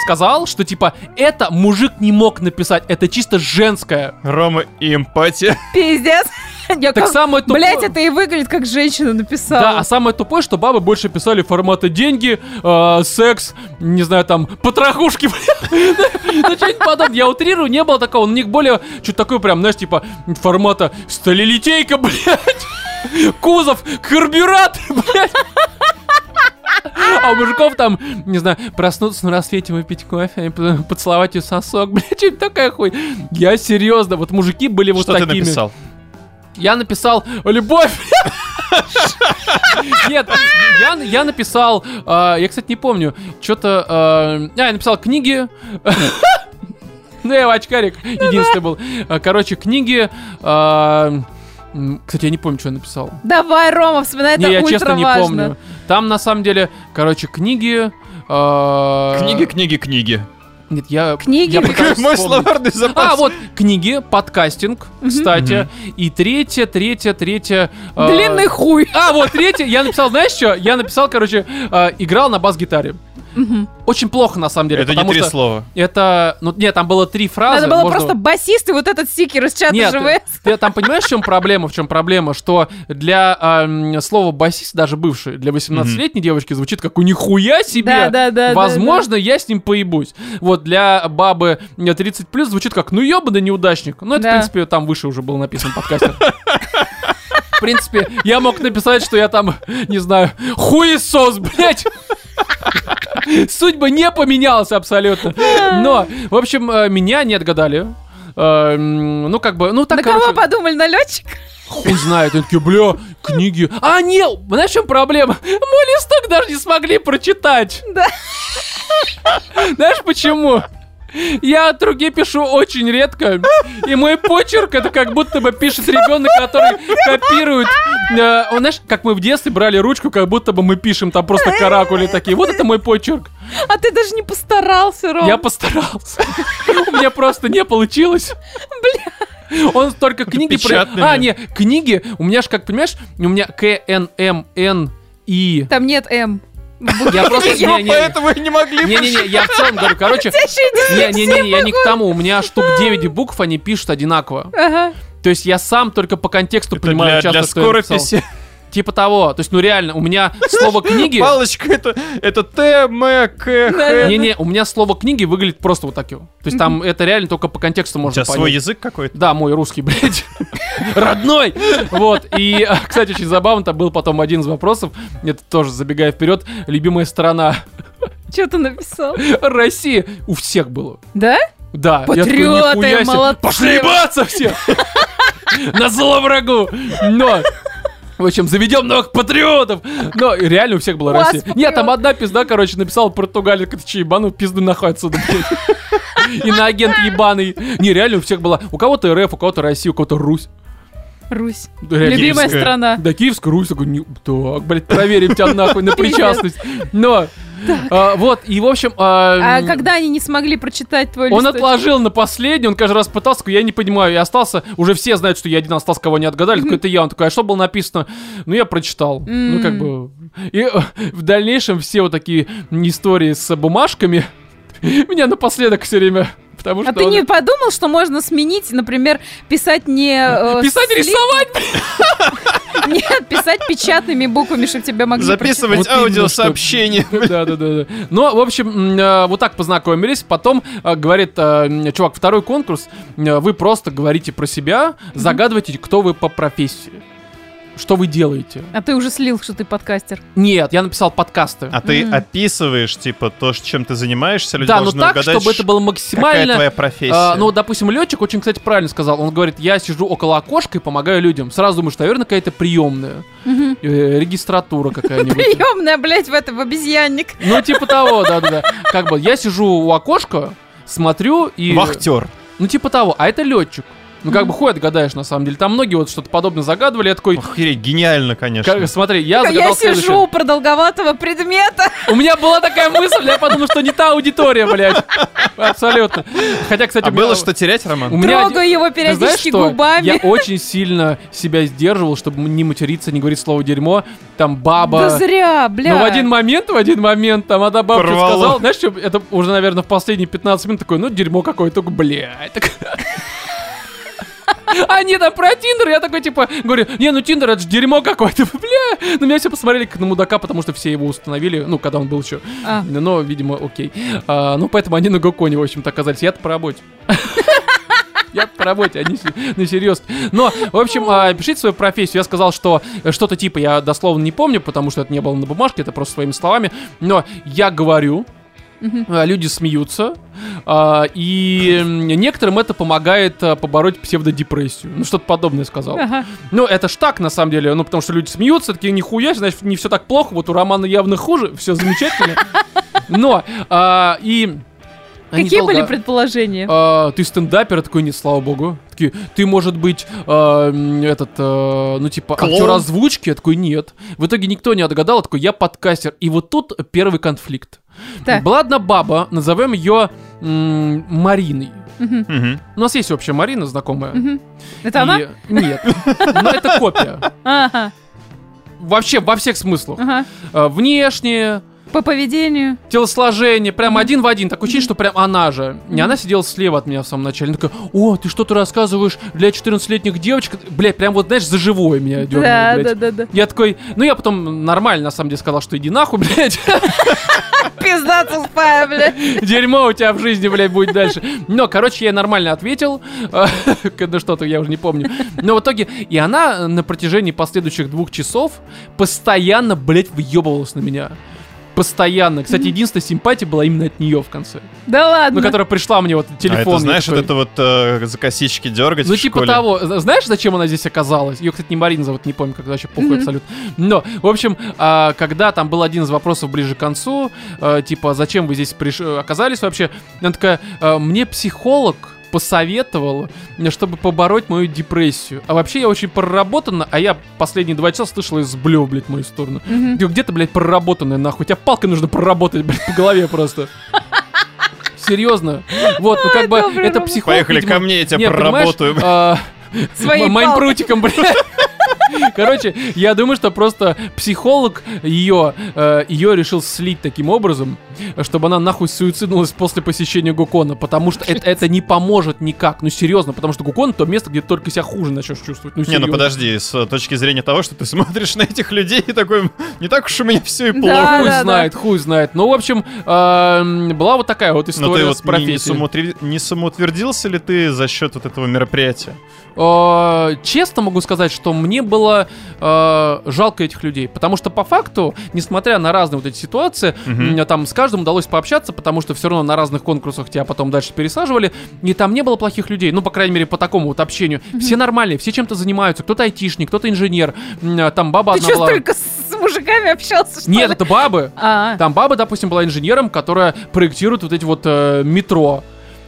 сказал, что типа это мужик не мог написать, это чисто женское. Рома и эмпатия. Пиздец. Так самое тупое... Блять, это и выглядит как женщина написала. Да, а самое тупое, что бабы больше писали формата деньги, секс, не знаю, там, потрохушки, блядь. Ну, что-нибудь подобное. Я утрирую, не было такого. У них более, что-то такое прям, знаешь, типа, формата сталелитейка, блядь. Кузов, карбюратор, блядь. А у мужиков там, не знаю, проснуться на рассвете, выпить кофе, поцеловать ее сосок, блядь, что-нибудь такая хуй. Я серьезно, вот мужики были вот такими. Что ты написал? Я написал «Любовь». Нет, я написал... Я, кстати, не помню. Что-то... я написал книги. Ну, я в очкарик единственный был. Короче, книги... Кстати, я не помню, что я написал. Давай, Рома, вспоминай, это ультра важно. Не, я честно не помню. Там, на самом деле, короче, книги... Книги. Нет, я... Книги? Мой словарный запас. А, вот, книги, подкастинг, кстати. И третье... Длинный хуй. А, вот, третье. Я написал, знаешь что? Я написал, короче, играл на бас-гитаре. Очень плохо, на самом деле. Это не три слова. Это... Ну, нет, там было три фразы. Надо было просто басист и вот этот стикер из чата ЖВС. Ты там понимаешь, в чем проблема? В чем проблема? Что для слова басист, даже бывший, для 18-летней девочки звучит как «у нихуя себе». Да-да-да. Возможно, я с ним поебусь. Вот для бабы 30+, звучит как «ну ёбаный неудачник». Ну, это, в принципе, там выше уже было написано в подкасте. В принципе, я мог написать, что я там, не знаю, хуесос, блядь. Судьба не поменялась абсолютно. Но, в общем, меня не отгадали. Ну, как бы, ну так, короче... На кого подумали, на летчик? Хуй знает, они такие, бля, книги... А, нет, знаешь, в чем проблема? Мой листок даже не смогли прочитать. Да. Знаешь, почему? Я от руки пишу очень редко, и мой почерк — это как будто бы пишет ребенок, который копирует. Знаешь, как мы в детстве брали ручку, как будто бы мы пишем там просто каракули такие. Вот это мой почерк. А ты даже не постарался, Ром. Я постарался. У меня просто не получилось. Бля. Он только книги... А, не, книги. У меня же, как понимаешь, у меня К-Н-М-Н-И. Там нет М. Я просто... Поэтому не могли... Не-не-не, я в целом говорю, короче... Не-не-не, я не к тому. У меня штук 9 букв, они пишут одинаково. То есть я сам только по контексту понимаю часто, что я написал. Для скорописи. Типа того. То есть, ну реально, у меня слово книги... Палочка, это Т, М, К, Х... Не-не, у меня слово книги выглядит просто вот так. То есть там это реально только по контексту можно понять. У тебя свой язык какой-то? Да, мой русский, блядь. Родной! Вот. И, кстати, очень забавно, там был потом один из вопросов, это тоже забегая вперед, любимая страна. Что ты написал? Россия. У всех было. Да? Да. Патриоты, молодцы. Пошли ебаться все! На зло врагу! Но... В общем, заведем новых патриотов. Но реально у всех была Россия. Нет, там одна пизда, короче, написала португалец. Ты че, ебану, пизду нахуй отсюда, блядь. Иноагент ебаный. Не, реально у всех была. У кого-то РФ, у кого-то Россия, у кого-то Русь. Русь. Любимая страна. Да, Киевская Русь. Так, блядь, проверим тебя нахуй на причастность. Но... вот, и в общем... А когда они не смогли прочитать твой листочек? Он отложил на последний, он каждый раз пытался, я не понимаю, и остался, уже все знают, что я один остался, кого не отгадали, только это я, он такой, а что было написано? Ну, я прочитал, ну, как бы... И в дальнейшем все вот такие истории с бумажками меня напоследок все время... Потому что ты не подумал, что можно сменить, например, писать не... Писать рисовать! Нет, писать печатными буквами, чтобы тебя могли прочитать. Записывать аудиосообщение. Да-да-да. Ну, в общем, вот так познакомились. Потом говорит, чувак, второй конкурс. Вы просто говорите про себя, загадывайте, кто вы по профессии. Что вы делаете? А ты уже слил, что ты подкастер. Нет, я написал подкасты. А ты описываешь, типа, то, чем ты занимаешься, люди должны угадать. Да, но так, чтобы это было максимально... Какая твоя профессия? Ну, допустим, летчик очень, кстати, правильно сказал. Он говорит, я сижу около окошка и помогаю людям. Сразу думаешь, наверное, какая-то приемная. Регистратура какая-нибудь. Приемная, блядь, в этом обезьянник. Ну, типа того, да-да-да. Как бы, я сижу у окошка, смотрю и... Вахтер. Ну, типа того, а это летчик. Ну, как бы хуй отгадаешь, на самом деле. Там многие вот что-то подобное загадывали. Я такой... Охереть, гениально, конечно. Смотри, я загадал я следующее. Я сижу у продолговатого предмета. У меня была такая мысль, я подумал, что не та аудитория, блядь. Абсолютно. Хотя, кстати... А было что терять, Роман? Трогаю его периодически губами. Я очень сильно себя сдерживал, чтобы не материться, не говорить слово «дерьмо». Там баба... Да зря, блядь. Но в один момент, там одна бабка сказала... Знаешь, что это уже, наверное, в последние 15 минут такое, ну, дерьмо какое-то, блядь. Они там про Тиндер, я такой, типа, говорю, не, ну Тиндер, это же дерьмо какое-то, бля. Но меня все посмотрели как на мудака, потому что все его установили, ну, когда он был еще. Но, видимо, окей. Ну, поэтому они на Гоконе, в общем-то, оказались. Я-то по работе. Я-то по работе, они на серьезно. Но, в общем, пишите свою профессию. Я сказал, что что-то типа, я дословно не помню, потому что это не было на бумажке, это просто своими словами. Но я говорю... Люди смеются, и некоторым это помогает побороть псевдодепрессию. Ну, что-то подобное сказал. Ну, это ж так, на самом деле, ну, потому что люди смеются, такие, нихуя, значит, не все так плохо, вот у Романа явно хуже, все замечательно. Но, и... Какие были предположения? Ты стендапер, такой, нет, слава богу. Такие, ты, может быть, ну, типа, актер озвучки? Я такой, нет. В итоге никто не отгадал, такой, я подкастер. И вот тут первый конфликт. Так. Была одна баба, назовем ее Мариной. У нас есть общая Марина, знакомая. Это она? Нет. Но это копия. Вообще во всех смыслах. Внешне. По поведению. Телосложение. Прям один в один. Так учить, что прям она же. И она сидела слева от меня в самом начале. Она такая: о, ты что-то рассказываешь для 14-летних девочек. Блядь, прям вот, знаешь, за живое меня дёрнуло. Да, блядь. Да. Я такой... Ну, я потом нормально, на самом деле, сказал, что иди нахуй, блядь. Пизда тупая, блядь. Дерьмо у тебя в жизни, блядь, будет дальше. Но, короче, я нормально ответил. Когда что-то, я уже не помню. Но в итоге... И она на протяжении последующих 2 часов постоянно, блядь, выебывалась на меня. Постоянно. Кстати, единственная симпатия была именно от нее в конце. Да ладно? Ну, которая пришла мне вот телефон. А это, знаешь, вот это вот за косички дергать в школе. Ну, типа того. Знаешь, зачем она здесь оказалась? Ее, кстати, не Марина зовут, не помню, как вообще похуй абсолютно. Но, в общем, когда там был один из вопросов ближе к концу, типа, зачем вы здесь оказались вообще? Она такая: мне психолог посоветовал, чтобы побороть мою депрессию. А вообще я очень проработана, а я последние 2 часа слышал и сблю, блядь, в мою сторону. Где-то, блядь, проработанная, нахуй. Тебя палкой нужно проработать, блядь, по голове просто. Серьезно. Вот, ну как бы это психолог... Поехали ко мне, я тебя проработаю. Моим прутиком, блядь. Короче, я думаю, что просто психолог ее решил слить таким образом, чтобы она нахуй суициднулась после посещения Гокона, потому что это не поможет никак, ну серьезно, потому что Гокон — то место, где ты только себя хуже начнешь чувствовать. Ну, серьезно. Не, ну подожди, с точки зрения того, что ты смотришь на этих людей и такой: не так уж у меня все и плохо. Да, хуй знает. Ну, в общем, была вот такая вот история. Но ты вот с профессией. Не самоутвердился ли ты за счет вот этого мероприятия? Честно могу сказать, что мне было жалко этих людей, потому что по факту, несмотря на разные вот эти ситуации, там с каждым удалось пообщаться, потому что все равно на разных конкурсах тебя потом дальше пересаживали, и там не было плохих людей, ну, по крайней мере, по такому вот общению. Все нормальные, все чем-то занимаются, кто-то айтишник, кто-то инженер, там баба... Ты что, столько с мужиками общался, что ли? Нет, это бабы. Там баба, допустим, была инженером, которая проектирует вот эти вот метро.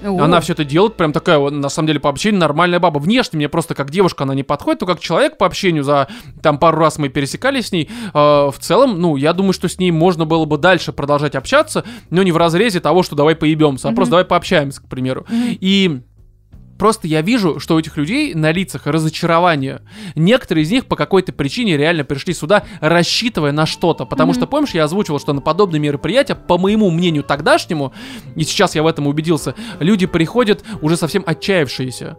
Она все это делает, прям такая, на самом деле, по общению нормальная баба. Внешне мне просто как девушка она не подходит, но как человек по общению, за там пару раз мы пересекались с ней, в целом, ну, я думаю, что с ней можно было бы дальше продолжать общаться, но не в разрезе того, что давай поебемся, а просто давай пообщаемся, к примеру. И... Просто я вижу, что у этих людей на лицах разочарование. Некоторые из них по какой-то причине реально пришли сюда, рассчитывая на что-то. Потому что, помнишь, я озвучивал, что на подобные мероприятия, по моему мнению тогдашнему, и сейчас я в этом убедился, люди приходят уже совсем отчаявшиеся,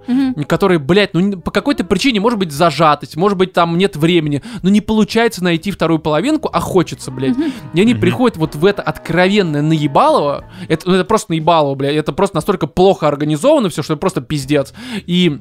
которые, блядь, ну по какой-то причине, может быть, зажатость, может быть, там нет времени, но не получается найти вторую половинку, а хочется, блядь. И они приходят вот в это откровенное наебалово. Это просто наебалово, блядь. Это просто настолько плохо организовано все, что просто пиздец. И...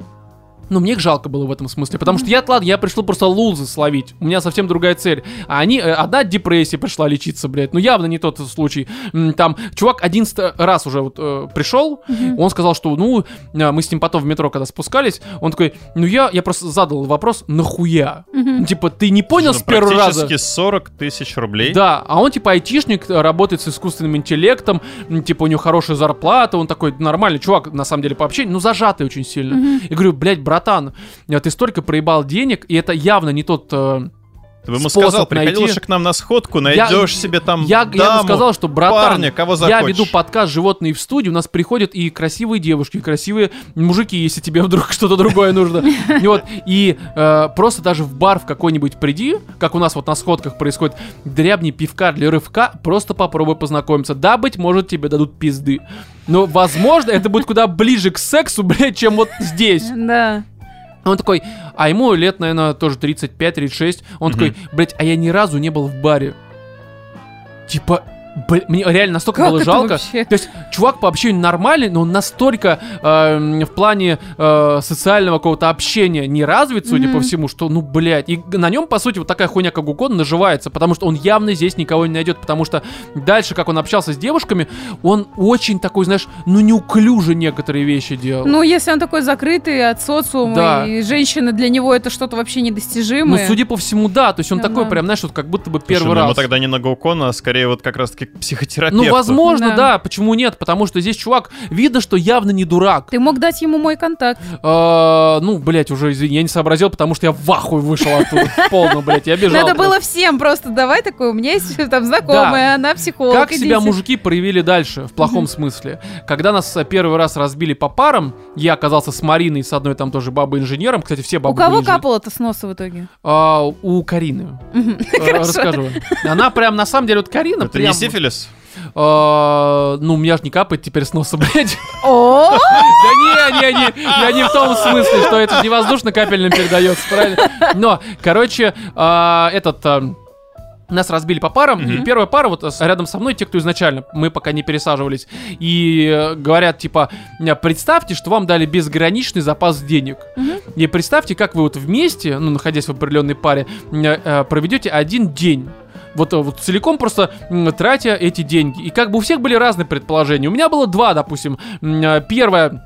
Ну, мне их жалко было в этом смысле, потому что я пришел просто лузы словить, у меня совсем другая цель. А они, одна депрессия пришла лечиться, блядь, ну явно не тот случай. Там, чувак 11 раз уже вот пришел, он сказал, что, ну, мы с ним потом в метро, когда спускались, он такой: ну, я просто задал вопрос: нахуя? Типа, ты не понял с первого раза? Практически 40 тысяч рублей. Да, а он, типа, айтишник, работает с искусственным интеллектом, типа, у него хорошая зарплата, он такой нормальный чувак, на самом деле, по общению, ну, зажатый очень сильно. И говорю: блядь, братан, ты столько проебал денег, и это явно не тот ты бы ему сказал: приходишь к нам на сходку, найдешь себе там я ему сказал, что, братан, парня, кого захочешь. Я веду подкаст «Животные в студии», у нас приходят и красивые девушки, и красивые мужики, если тебе вдруг что-то другое нужно. И просто даже в бар в какой-нибудь приди, как у нас вот на сходках происходит, дрябни пивка для рывка, просто попробуй познакомиться. Да, быть может, тебе дадут пизды. Но, возможно, это будет куда ближе к сексу, блядь, чем вот здесь. Да. Он такой, а ему лет, наверное, тоже 35-36. Он такой: блядь, а я ни разу не был в баре. Типа, блядь, мне реально настолько как было жалко. Вообще? То есть, чувак по общению нормальный, но он настолько в плане социального какого-то общения не развит, судя по всему, что, ну, блядь. И на нем, по сути, вот такая хуйня, как Гокон, наживается, потому что он явно здесь никого не найдет, потому что дальше, как он общался с девушками, он очень такой, знаешь, ну, неуклюже некоторые вещи делал. Ну, если он такой закрытый от социума, да. И женщины для него это что-то вообще недостижимое. Ну, судя по всему, да. То есть, он такой прям, знаешь, вот как будто бы первый раз. Ну, тогда не на Гокон, а скорее вот как раз-таки психотерапевту. Ну, возможно, да, почему нет? Потому что здесь чувак, видно, что явно не дурак. Ты мог дать ему мой контакт. Ну, блять, уже, извини, я не сообразил, потому что я в ахуй вышел оттуда. Полно, блять, я бежал. Надо было всем просто давай такой, у меня есть там знакомая, она психолог. Как себя мужики проявили дальше, в плохом смысле? Когда нас первый раз разбили по парам, я оказался с Мариной, с одной там тоже бабой-инженером. Кстати, все бабы. У кого капало-то с носа в итоге? У Карины. Расскажу. Она прям, на самом деле, вот Карина... Это прям... не сифилис? Ну, у меня же не капает теперь с носа, блядь. Да не, я не в том смысле, что это не воздушно-капельным передается, правильно? Но, короче, нас разбили по парам, и первая пара вот рядом со мной, те, кто изначально, мы пока не пересаживались, и говорят, типа, представьте, что вам дали безграничный запас денег. И представьте, как вы вот вместе, ну, находясь в определенной паре, проведете один день. Вот целиком просто тратя эти деньги. И как бы у всех были разные предположения. У меня было два, допустим. Первое...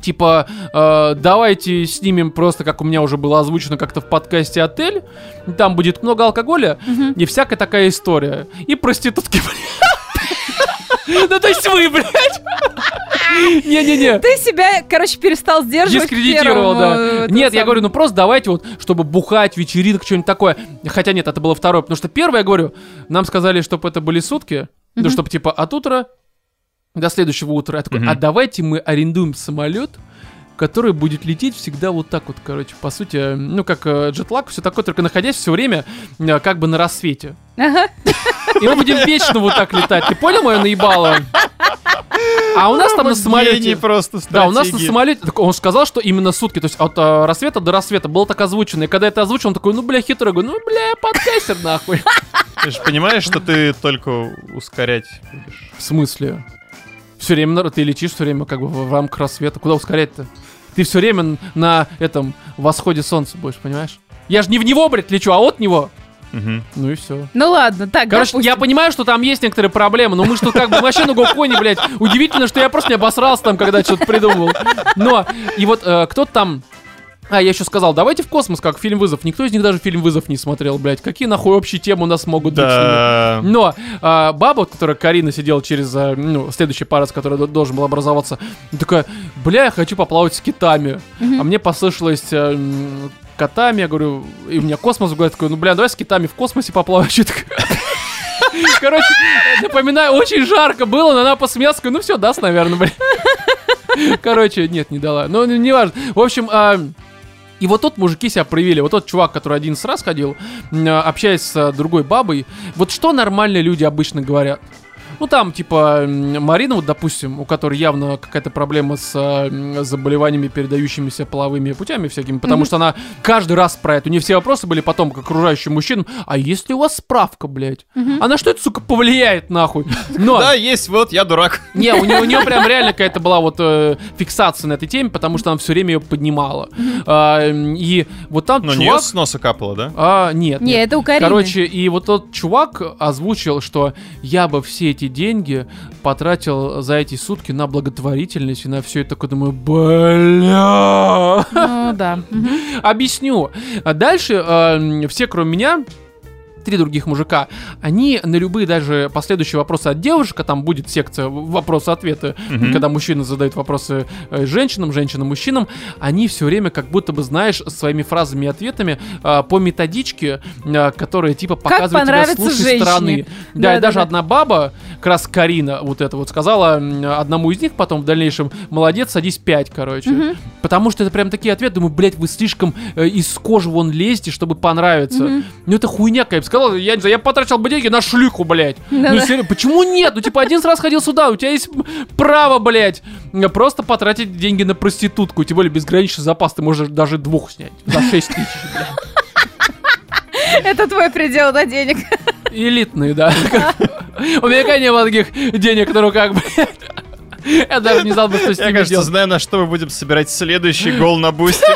Типа, давайте снимем просто, как у меня уже было озвучено как-то в подкасте, отель. Там будет много алкоголя и всякая такая история. И проститутки, блядь. Ну, то есть вы, блядь. Не-не-не. Ты себя, короче, перестал сдерживать. Дискредитировал, да. Нет, я говорю, ну просто давайте вот, чтобы бухать, вечеринок, что-нибудь такое. Хотя нет, это было второе. Потому что первое, я говорю, нам сказали, чтобы это были сутки. Ну, чтобы типа от утра до следующего утра. Я такой, а давайте мы арендуем самолет, который будет лететь всегда вот так вот, короче, по сути, ну, как джетлаг, все такое, только находясь все время как бы на рассвете. И мы будем вечно вот так летать. Ты понял мое наебало? А у нас там на самолете... просто стратегии. Да, у нас на самолете... Он сказал, что именно сутки, то есть от рассвета до рассвета было так озвучено. И когда это озвучил, он такой, ну, бля, хитрый. Я говорю, ну, бля, подкастер, нахуй. Ты же понимаешь, что ты только ускорять будешь? В смысле? Все время ты летишь, все время как бы в рамках рассвета. Куда ускорять-то? Ты все время на этом восходе солнца будешь, понимаешь? Я же не в него, блядь, лечу, а от него. Ну и все. Ну ладно, так. Короче, допустим. Я понимаю, что там есть некоторые проблемы, но мы что как бы вообще на Гоконе, блядь. Удивительно, что я просто не обосрался там, когда что-то придумывал. Но, и вот кто-то там... А, я еще сказал, давайте в космос, как фильм «Вызов». Никто из них даже фильм «Вызов» не смотрел, блядь. Какие нахуй общие темы у нас могут быть? Да. Но баба, которая Карина сидела через, ну, следующий парус, который должен был образоваться, такая, бля, я хочу поплавать с китами. А мне послышалось... котами, я говорю, и у меня космос в голове такой, ну, бля, давай с китами в космосе поплаваю. Короче, напоминаю, очень жарко было, но она посмеялась, ну, все, даст, наверное, блин. Короче, нет, не дала. Ну, не важно. В общем, и вот тут мужики себя проявили. Вот тот чувак, который 11 раз ходил, общаясь с другой бабой. Вот что нормальные люди обычно говорят? Ну, там, типа, Марина, вот, допустим, у которой явно какая-то проблема с заболеваниями, передающимися половыми путями всякими, потому что она каждый раз про это. У нее все вопросы были потом к окружающим мужчинам. А есть ли у вас справка, блядь? А на что это, сука, повлияет, нахуй? Но... Да, есть, вот, я дурак. Не, у нее прям реально какая-то была вот фиксация на этой теме, потому что она все время ее поднимала. И вот там чувак... Но у нее с носа капало, да? Нет. Не, это у Карины. Короче, и вот тот чувак озвучил, что я бы все эти деньги потратил за эти сутки на благотворительность и на все это. Такой думаю, бля. Ну да. Объясню. А дальше все, кроме меня, три других мужика, они на любые даже последующие вопросы от девушек, а там будет секция вопросы-ответы, когда мужчины задают вопросы женщинам, женщинам-мужчинам, они все время как будто бы, знаешь, своими фразами и ответами по методичке, которая типа показывает тебя с лучшей стороны. Да, и даже одна баба, как раз Карина, вот это вот сказала одному из них потом в дальнейшем, молодец, садись 5, короче. Потому что это прям такие ответы, думаю, блядь, вы слишком из кожи вон лезьте, чтобы понравиться. Ну это хуйня, как я бы сказал. Я потратил бы деньги на шлюху, блядь. Ну, серьезно, почему нет? Ну, типа, 11 раз ходил сюда, у тебя есть право, блядь, просто потратить деньги на проститутку. Тем более, безграничный запас, ты можешь даже 2 снять за 6 тысяч, блядь. Это твой предел, да, денег? Элитные, да. У меня не было таких денег на руках, блядь. Я даже не знал бы, что с ними делать. Я, кажется, знаю, на что мы будем собирать следующий гол на бусте.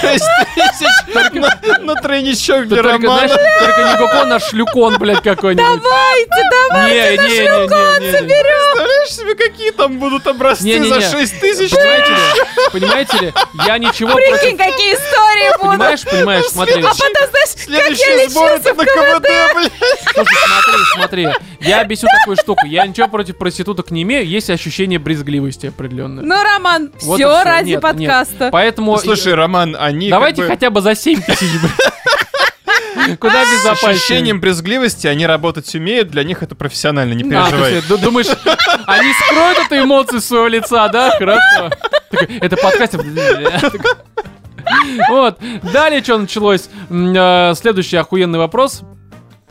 6 тысяч на тройничок для Романа. Только не Гокон, а шлюкон, блядь, какой-нибудь. Давайте на шлюкон соберем. Представляешь себе, какие там будут образцы за 6 тысяч? Понимаете ли, я ничего против... Прикинь, какие истории будут. Понимаешь, смотри. А потом, знаешь, Следующий сбор это на КВД, блядь. Слушай, смотри. Я объясню такую штуку. Я ничего против проституток не имею. Есть ощущение брезгливости определенное. Ну, Роман, вот все ради нет, подкаста. Нет. Поэтому... Слушай, Роман, они... Давайте хотя бы за 7 тысяч, блядь. Куда безопаснее? С ощущением брезгливости они работать умеют, для них это профессионально, не переживай. Думаешь, они скроют эту эмоцию своего лица, да? Хорошо. Это подкаст. Вот. Далее что началось? Следующий охуенный вопрос.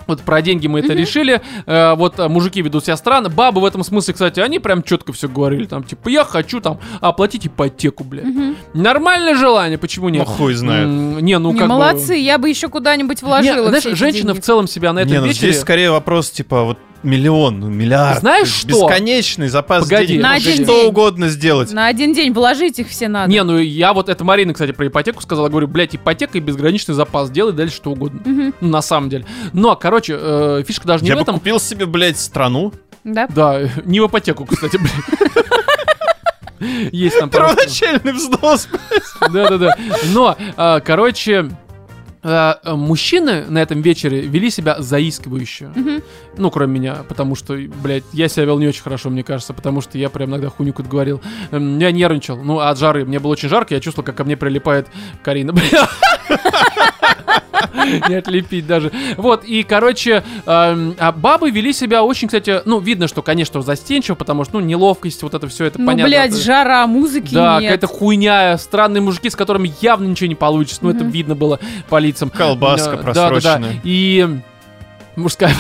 Вот про деньги мы это решили. Вот мужики ведут себя странно. Бабы в этом смысле, кстати, они прям четко все говорили. Там, типа, я хочу там оплатить ипотеку, блядь. Нормальное желание, почему нет? Ну, хуй знает. Не, ну как бы... Молодцы, я бы еще куда-нибудь вложила. Знаешь, женщина в целом себя на этом вечере... Не, ну здесь скорее вопрос, типа, вот миллион, миллиард. Знаешь что? Бесконечный запас денег. На один день. Что угодно сделать. На один день вложить их все надо. Не, ну я вот это Марина, кстати, про ипотеку сказала. Говорю, блядь, ипотека и безграничный запас. Делай дальше что угодно. Ну, на самом деле. Но, короче, фишка даже не в этом. Я бы купил себе, блядь, страну. Да? Да, не в ипотеку, кстати, блядь. Есть там первоначальный взнос, блядь. Да-да-да. Но, короче... Мужчины на этом вечере вели себя заискивающе. Ну, кроме меня, потому что, блядь, я себя вел не очень хорошо, мне кажется, потому что я прям иногда хуйню какую-то говорил. Я нервничал, ну, от жары. Мне было очень жарко, я чувствовал, как ко мне прилипает Карина, блядь. Не отлепить даже. Вот, и, короче, бабы вели себя очень, кстати, ну, видно, что, конечно, застенчиво, потому что, ну, неловкость, вот это все, это понятно. Ну, блядь, жара, музыки да, нет. Да, какая-то хуйня, странные мужики, с которыми явно ничего не получится. Ну, это видно было по лицам. Колбаска просроченная. Да. И мужская...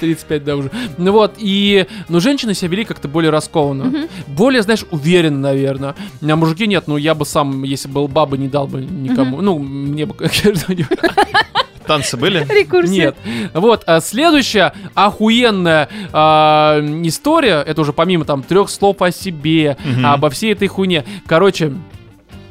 35, да, уже. Ну вот, и... Ну, женщины себя вели как-то более раскованно. Более, знаешь, уверенно, наверное. А мужики нет, ну, я бы сам, если был бабы, не дал бы никому. Ну, мне бы... Танцы были? Рекурсии. Нет. Вот, следующая охуенная история, это уже помимо, там, 3 слов о себе, обо всей этой хуйне. Короче...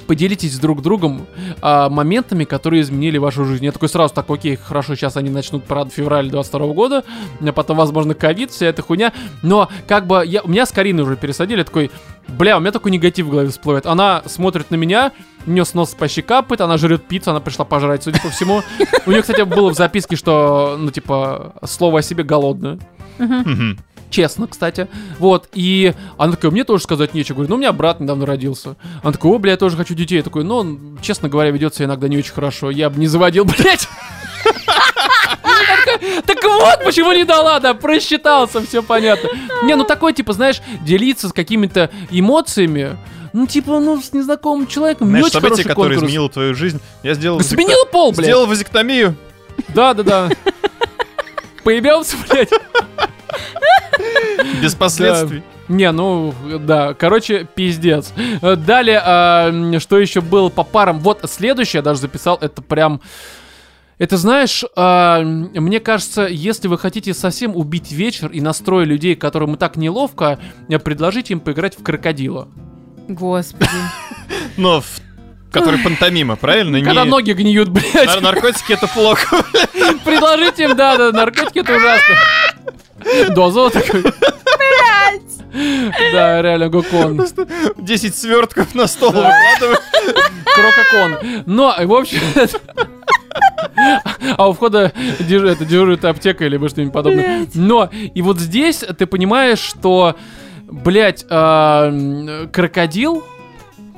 Поделитесь друг другом моментами, которые изменили вашу жизнь. Я такой сразу так, окей, хорошо, сейчас они начнут парад в феврале 22 года, а потом, возможно, ковид, вся эта хуйня. Но как бы я, у меня с Кариной уже пересадили, такой, бля, у меня такой негатив в голове всплывает. Она смотрит на меня, у нее с носа почти капает, она жрет пиццу, она пришла пожрать, судя по всему. У нее, кстати, было в записке, что, ну, типа, слово о себе голодное. Честно, кстати. Вот. И она такая, мне тоже сказать нечего. Говорю, ну, у меня брат недавно родился. Она такая, о, бля, я тоже хочу детей. Я такой, ну, он, честно говоря, ведет себя иногда не очень хорошо. Я бы не заводил, блядь. Так вот, почему не дала, да, просчитался, все понятно. Не, ну, такой, типа, знаешь, делиться с какими-то эмоциями. Ну, типа, ну, с незнакомым человеком. Знаешь, событие, которое изменило твою жизнь. Я сделал... Сменил пол, блядь. Сделал вазэктомию. Да. Поебался, блядь. Без последствий. Да. Не, ну, да, короче, пиздец. Далее, что еще было по парам? Вот, следующее я даже записал, это прям... Это, знаешь, мне кажется, если вы хотите совсем убить вечер и настрой людей, которым и так неловко, предложите им поиграть в крокодила. Господи. Но в... Который пантомима, правильно? Когда не... ноги гниют, блядь. Наркотики это плохо. Предложите им, да, наркотики это ужасно. Дозу такой. Блядь. Да, реально, Гокон. 10 свертков на стол выкладываю. Крококон. Но, в общем... А у входа дежурит аптека или что-нибудь подобное. Но, и вот здесь ты понимаешь, что, блядь, крокодил...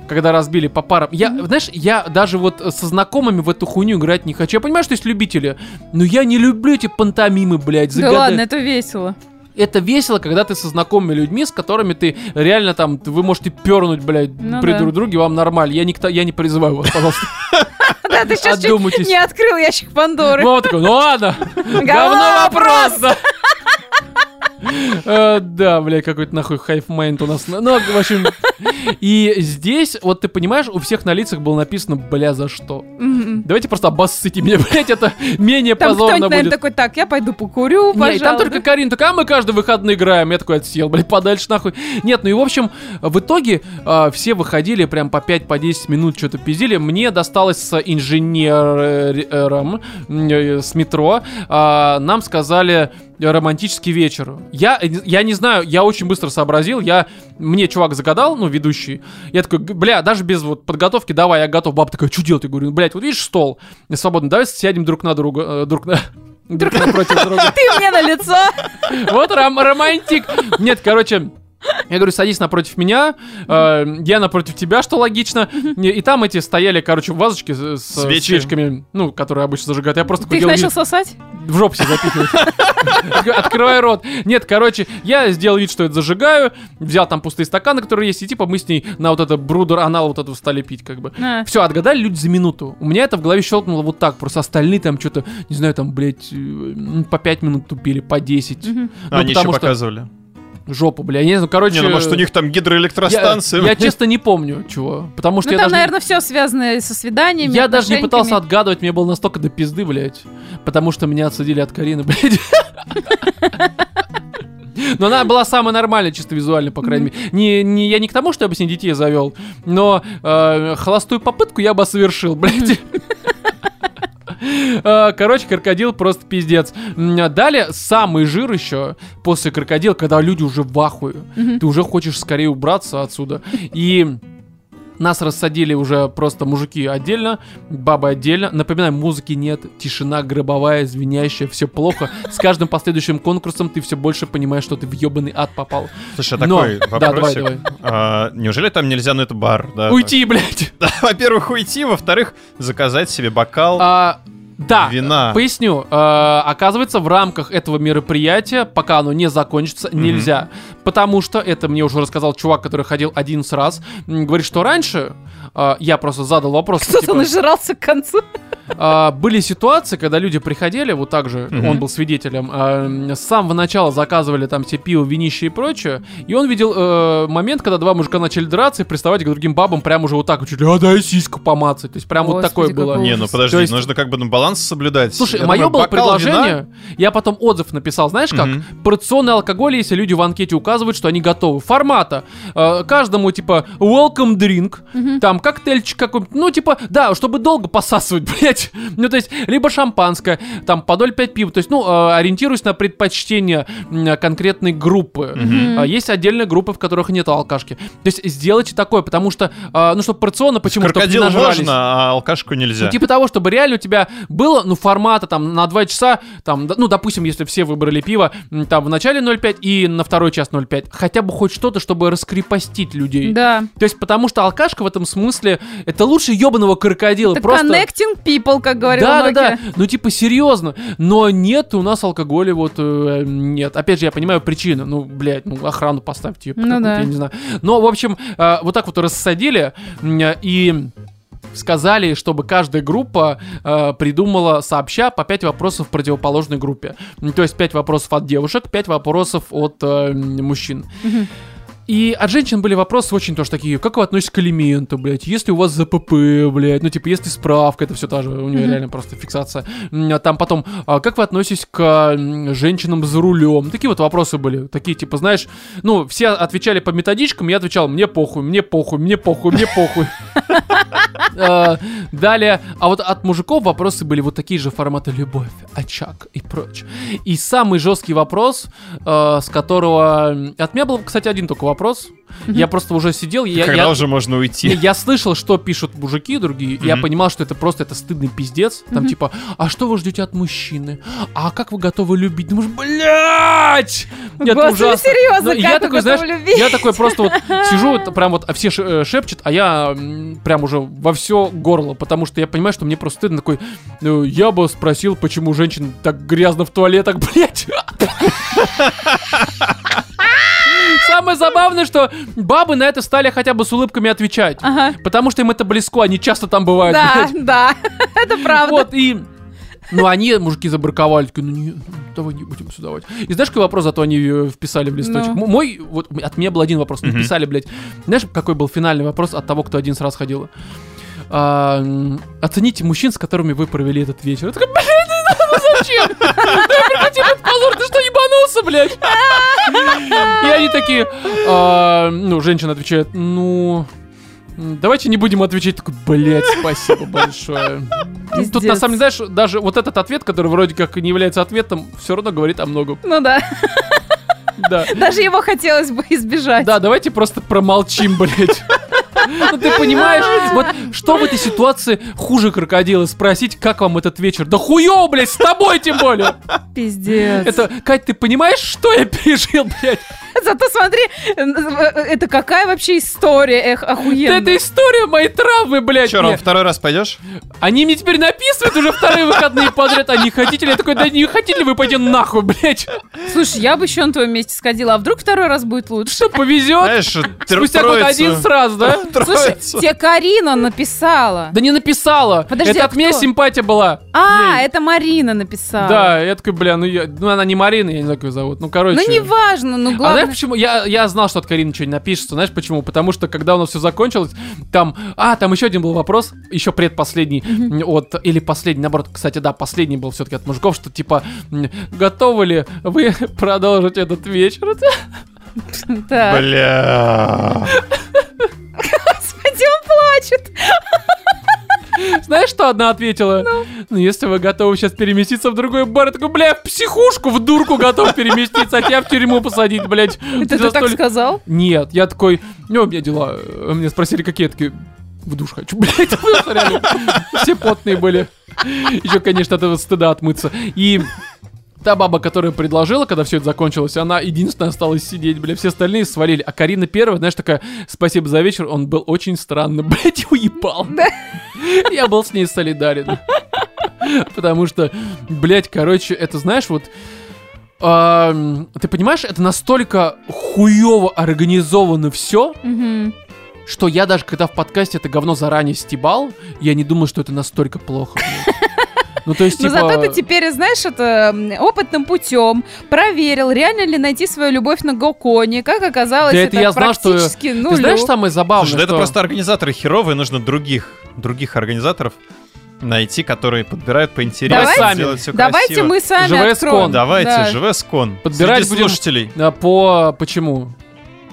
Когда разбили по парам. Я, знаешь, я даже вот со знакомыми в эту хуйню играть не хочу. Я понимаю, что есть любители, но я не люблю эти пантомимы, блядь. Да ладно, это весело. Это весело, когда ты со знакомыми людьми, с которыми ты реально там, вы можете пернуть, блядь, при друг друге, вам нормально. Я не призываю вас, пожалуйста. Да, ты сейчас не открыл ящик Пандоры. Ну ладно, говно вопрос. Да, бля, какой-то нахуй хайфмайнд у нас. Ну, в общем. И здесь, вот ты понимаешь, у всех на лицах было написано, бля, за что. Давайте просто обоссыте меня, блядь, это менее позорно будет. Там кто-нибудь, наверное, такой, так, я пойду покурю, пожалуй. Там только Карин такая, а мы каждый выходный играем. Я такой, отсел, блядь, подальше нахуй. Нет, ну и в общем, в итоге все выходили прям по 5-10 минут что-то пиздили. Мне досталось с инженером с метро. Нам сказали... романтический вечер. Я не знаю, я очень быстро сообразил. Мне чувак загадал, ну, ведущий. Я такой, бля, даже без вот подготовки, давай, я готов. Баба такая, что делать? Я говорю, блядь, вот видишь стол? Я свободно, давай сядем друг на друга. Друг напротив друга. Ты мне на лицо. Вот романтик. Нет, короче... Я говорю, садись напротив меня, я напротив тебя, что логично. И там эти стояли, короче, вазочки с свечками, ну, которые обычно зажигают. Я просто... Ты их начал сосать? В жопу себе запихивать. Открывай рот. Нет, короче, я сделал вид, что это зажигаю, взял там пустые стаканы, которые есть, и типа мы с ней на вот это брудер анал вот эту стали пить, как бы. Все, отгадали люди за минуту. У меня это в голове щелкнуло вот так, просто остальные там что-то, не знаю, там, блядь, по 5 минут тупили, по 10. Они еще показывали. Жопу, бля, я не знаю, короче... Не, ну, может, у них там гидроэлектростанция? Я честно не помню, чего, потому что... Ну, там, наверное, все связано со свиданиями. Я даже не пытался отгадывать, мне было настолько до пизды, блядь, потому что меня отсудили от Карины, блядь. Но она была самая нормальная, чисто визуально, по крайней мере. Я не к тому, что я бы с ней детей завел, но холостую попытку я бы совершил, блядь. Короче, крокодил просто пиздец. Далее, самый жир еще после крокодила, когда люди уже в ахуе. Ты уже хочешь скорее убраться отсюда. И нас рассадили уже просто мужики отдельно, бабы отдельно. Напоминаю, музыки нет, тишина гробовая, звенящая, все плохо. С каждым последующим конкурсом ты все больше понимаешь, что ты в ебаный ад попал. Слушай, такой вопросик. Да, давай. Неужели там нельзя, ну это бар? Да, уйти, блядь. Во-первых, уйти, во-вторых, заказать себе бокал. Да, вина. Поясню. Оказывается, в рамках этого мероприятия, пока оно не закончится, нельзя. Потому что, это мне уже рассказал чувак, который ходил 11 раз, говорит, что раньше, я просто задал вопрос. Кто-то типа, нажирался к концу. Были ситуации, когда люди приходили, вот так же, он был свидетелем, с самого начала заказывали там все пиво, винище и прочее, и он видел момент, когда два мужика начали драться и приставать к другим бабам, прям уже вот так, а дай сиську помацать, то есть прям вот такое было. Не, ну подожди, есть... нужно как бы на баланс соблюдать. Слушай, мое было предложение, я потом отзыв написал, знаешь как, порционный алкоголь, если люди в анкете указывают, что они готовы. Формата, каждому типа welcome drink, там коктейльчик какой-нибудь, ну типа, да, чтобы долго посасывать, блядь. Ну, то есть, либо шампанское, там, по 0,5 пива. То есть, ну, ориентируюсь на предпочтение конкретной группы. Есть отдельные группы, в которых нет алкашки. То есть, сделайте такое, потому что, ну, чтобы порционно, почему-то крокодил можно, а алкашку нельзя. Ну, типа того, чтобы реально у тебя было, ну, формата, там, на 2 часа, там, ну, допустим, если все выбрали пиво, там, в начале 0,5 и на второй час 0,5. Хотя бы хоть что-то, чтобы раскрепостить людей. Да. То есть, потому что алкашка в этом смысле, это лучше ебаного крокодила. Это просто... connecting people. Как говорил Nokia. Да. Ну, типа, серьезно. Но нет, у нас алкоголя вот нет. Опять же, я понимаю причину. Ну, блядь, ну, охрану поставьте. Её, ну, да. Я не знаю. Но, в общем, вот так вот рассадили. И... сказали, чтобы каждая группа придумала сообща по 5 вопросов в противоположной группе. То есть 5 вопросов от девушек, 5 вопросов от мужчин. И от женщин были вопросы очень тоже такие, как вы относитесь к элементу, блядь, если у вас ЗПП, блядь, ну типа, если справка, это все та же, у нее реально просто фиксация. Там потом, как вы относитесь к женщинам за рулем? Такие вот вопросы были, такие типа, знаешь, ну все отвечали по методичкам, я отвечал, мне похуй, мне похуй, мне похуй, мне похуй. Далее, а вот от мужиков вопросы были вот такие же форматы: любовь, очаг и прочее. И самый жесткий вопрос, с которого... От меня был, кстати, один только вопрос. Я просто уже сидел... Когда уже можно уйти? Я слышал, что пишут мужики другие, я понимал, что это просто это стыдный пиздец. Там типа, а что вы ждете от мужчины? А как вы готовы любить? Думаешь, блядь! Это ужасно. Я такой, знаешь, я такой просто вот сижу, прям вот, а все шепчут, а я прям уже во все горло, потому что я понимаю, что мне просто стыдно. Такой, я бы спросил, почему женщин так грязно в туалетах, блядь. Самое забавное, что бабы на это стали хотя бы с улыбками отвечать. Ага. Потому что им это близко, они часто там бывают. Да, блядь. Да, это правда. Вот, и... Ну, они, мужики, забраковали, такие, ну, не, давай не будем сюда. И знаешь, какой вопрос, зато они вписали в листочек? Ну. Мой, вот, от меня был один вопрос, не вписали, блядь. Знаешь, какой был финальный вопрос от того, кто 11 раз ходил? Оцените мужчин, с которыми вы провели этот вечер. Я такой, блядь, зачем? Позор, ты что, ебанулся, блядь? И они такие, ну, женщина отвечает, ну... Давайте не будем отвечать, такой, блядь, спасибо большое. Тут на самом деле, знаешь, даже вот этот ответ, который вроде как не является ответом, все равно говорит о многом. Ну да. Да. Даже его хотелось бы избежать. Да, давайте просто промолчим, блядь. Ну ты понимаешь, вот что в этой ситуации хуже крокодила? Спросить, как вам этот вечер? Да хуёво, блядь, с тобой тем более. Пиздец. Это, Кать, ты понимаешь, что я пережил, блядь? Зато смотри, это какая вообще история, эх, охуенно. Это история моей травмы, блядь. Чё, Ром, второй раз пойдешь? Они мне теперь написывают уже вторые выходные подряд. А не хотите ли? Я такой, да не хотите ли вы, пойдем нахуй, блядь. Слушай, я бы еще на твоем месте сходила. А вдруг второй раз будет лучше? Что, повезет? Знаешь, спустя троицу. Год один сразу, да? Слушай, тебе Карина написала. Да не написала. Подожди, это от меня симпатия была. А, ей. Это Марина написала. Да, я такой, бля, ну она не Марина, я не знаю, как ее зовут. Ну, короче. Ну, неважно, ну, главное. А знаешь, почему? Я знал, что от Карины что-нибудь напишется. Знаешь, почему? Потому что, когда у нас все закончилось, там еще один был вопрос, еще предпоследний, или последний, наоборот, кстати, да, последний был все-таки от мужиков, что, типа, готовы ли вы продолжить этот вечер? Бля... Господи, он плачет. Знаешь, что одна ответила? Ну, если вы готовы сейчас переместиться в другой бар, такой, бля, в психушку, в дурку готов переместиться, а тебя в тюрьму посадить, блядь. Это ты так сказал? Нет, я такой, у меня дела. Меня спросили, какие, я такие, в душ хочу, блядь. Все потные были. Еще, конечно, от этого стыда отмыться. И... Та баба, которая предложила, когда все это закончилось, она единственная осталась сидеть, бля, все остальные свалили. А Карина первая, знаешь, такая, спасибо за вечер, он был очень странный, блядь, уебал. Я был с ней солидарен. Потому что, блядь, короче, это, знаешь, вот... Ты понимаешь, это настолько хуёво организовано все, что я даже, когда в подкасте это говно заранее стебал, я не думал, что это настолько плохо. Ну, то есть, типа... Но зато ты теперь, знаешь, это опытным путем проверил, реально ли найти свою любовь на Гоконе. Как оказалось, да это я практически знал, что... Ты знаешь, самое забавное, слушай, что... это просто организаторы херовые, нужно других организаторов найти, которые подбирают по интересам. Давайте мы сами откроем. Давайте, ЖВСКон. Подбирать будем слушателей. Почему?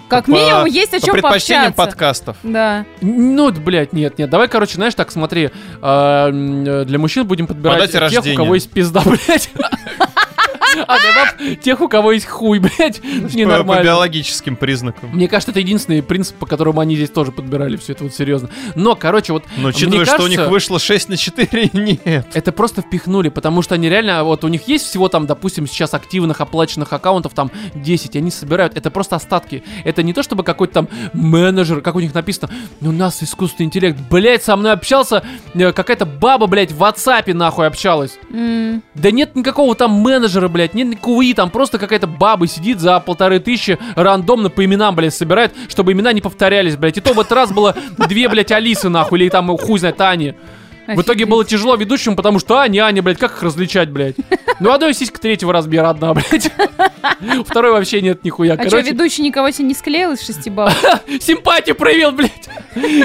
Как минимум, есть о чем пообщаться. По предпочтениям подкастов. Да. Ну, блядь, нет. Давай, короче, знаешь, так, смотри. Для мужчин будем подбирать тех, у кого есть пизда, блядь. А для тех, у кого есть хуй, блядь. По биологическим признакам. Мне кажется, это единственный принцип, по которому они здесь тоже подбирали все это вот серьезно. Но, короче, вот... Но учитывая, что у них вышло 6/4, нет. Это просто впихнули, потому что они реально... Вот у них есть всего там, допустим, сейчас активных оплаченных аккаунтов там 10, они собирают. Это просто остатки. Это не то, чтобы какой-то там менеджер, как у них написано, у нас искусственный интеллект. Блядь, со мной общался какая-то баба, блядь, в WhatsApp нахуй общалась. Да нет никакого там менеджера, блядь. Нет КУИ, там просто какая-то баба сидит за 1500 рандомно по именам, блядь, собирает, чтобы имена не повторялись, блядь. И то в этот раз было 2, блядь, Алисы, нахуй, или там, хуй знает, Ани. В итоге было тяжело ведущему, потому что Аня, блядь, как их различать, блядь? Ну, одной сиська третьего размера одна, блядь. Второй вообще нет нихуя. А что, ведущий никого себе не склеил из 6 баллов? Симпатию проявил, блядь.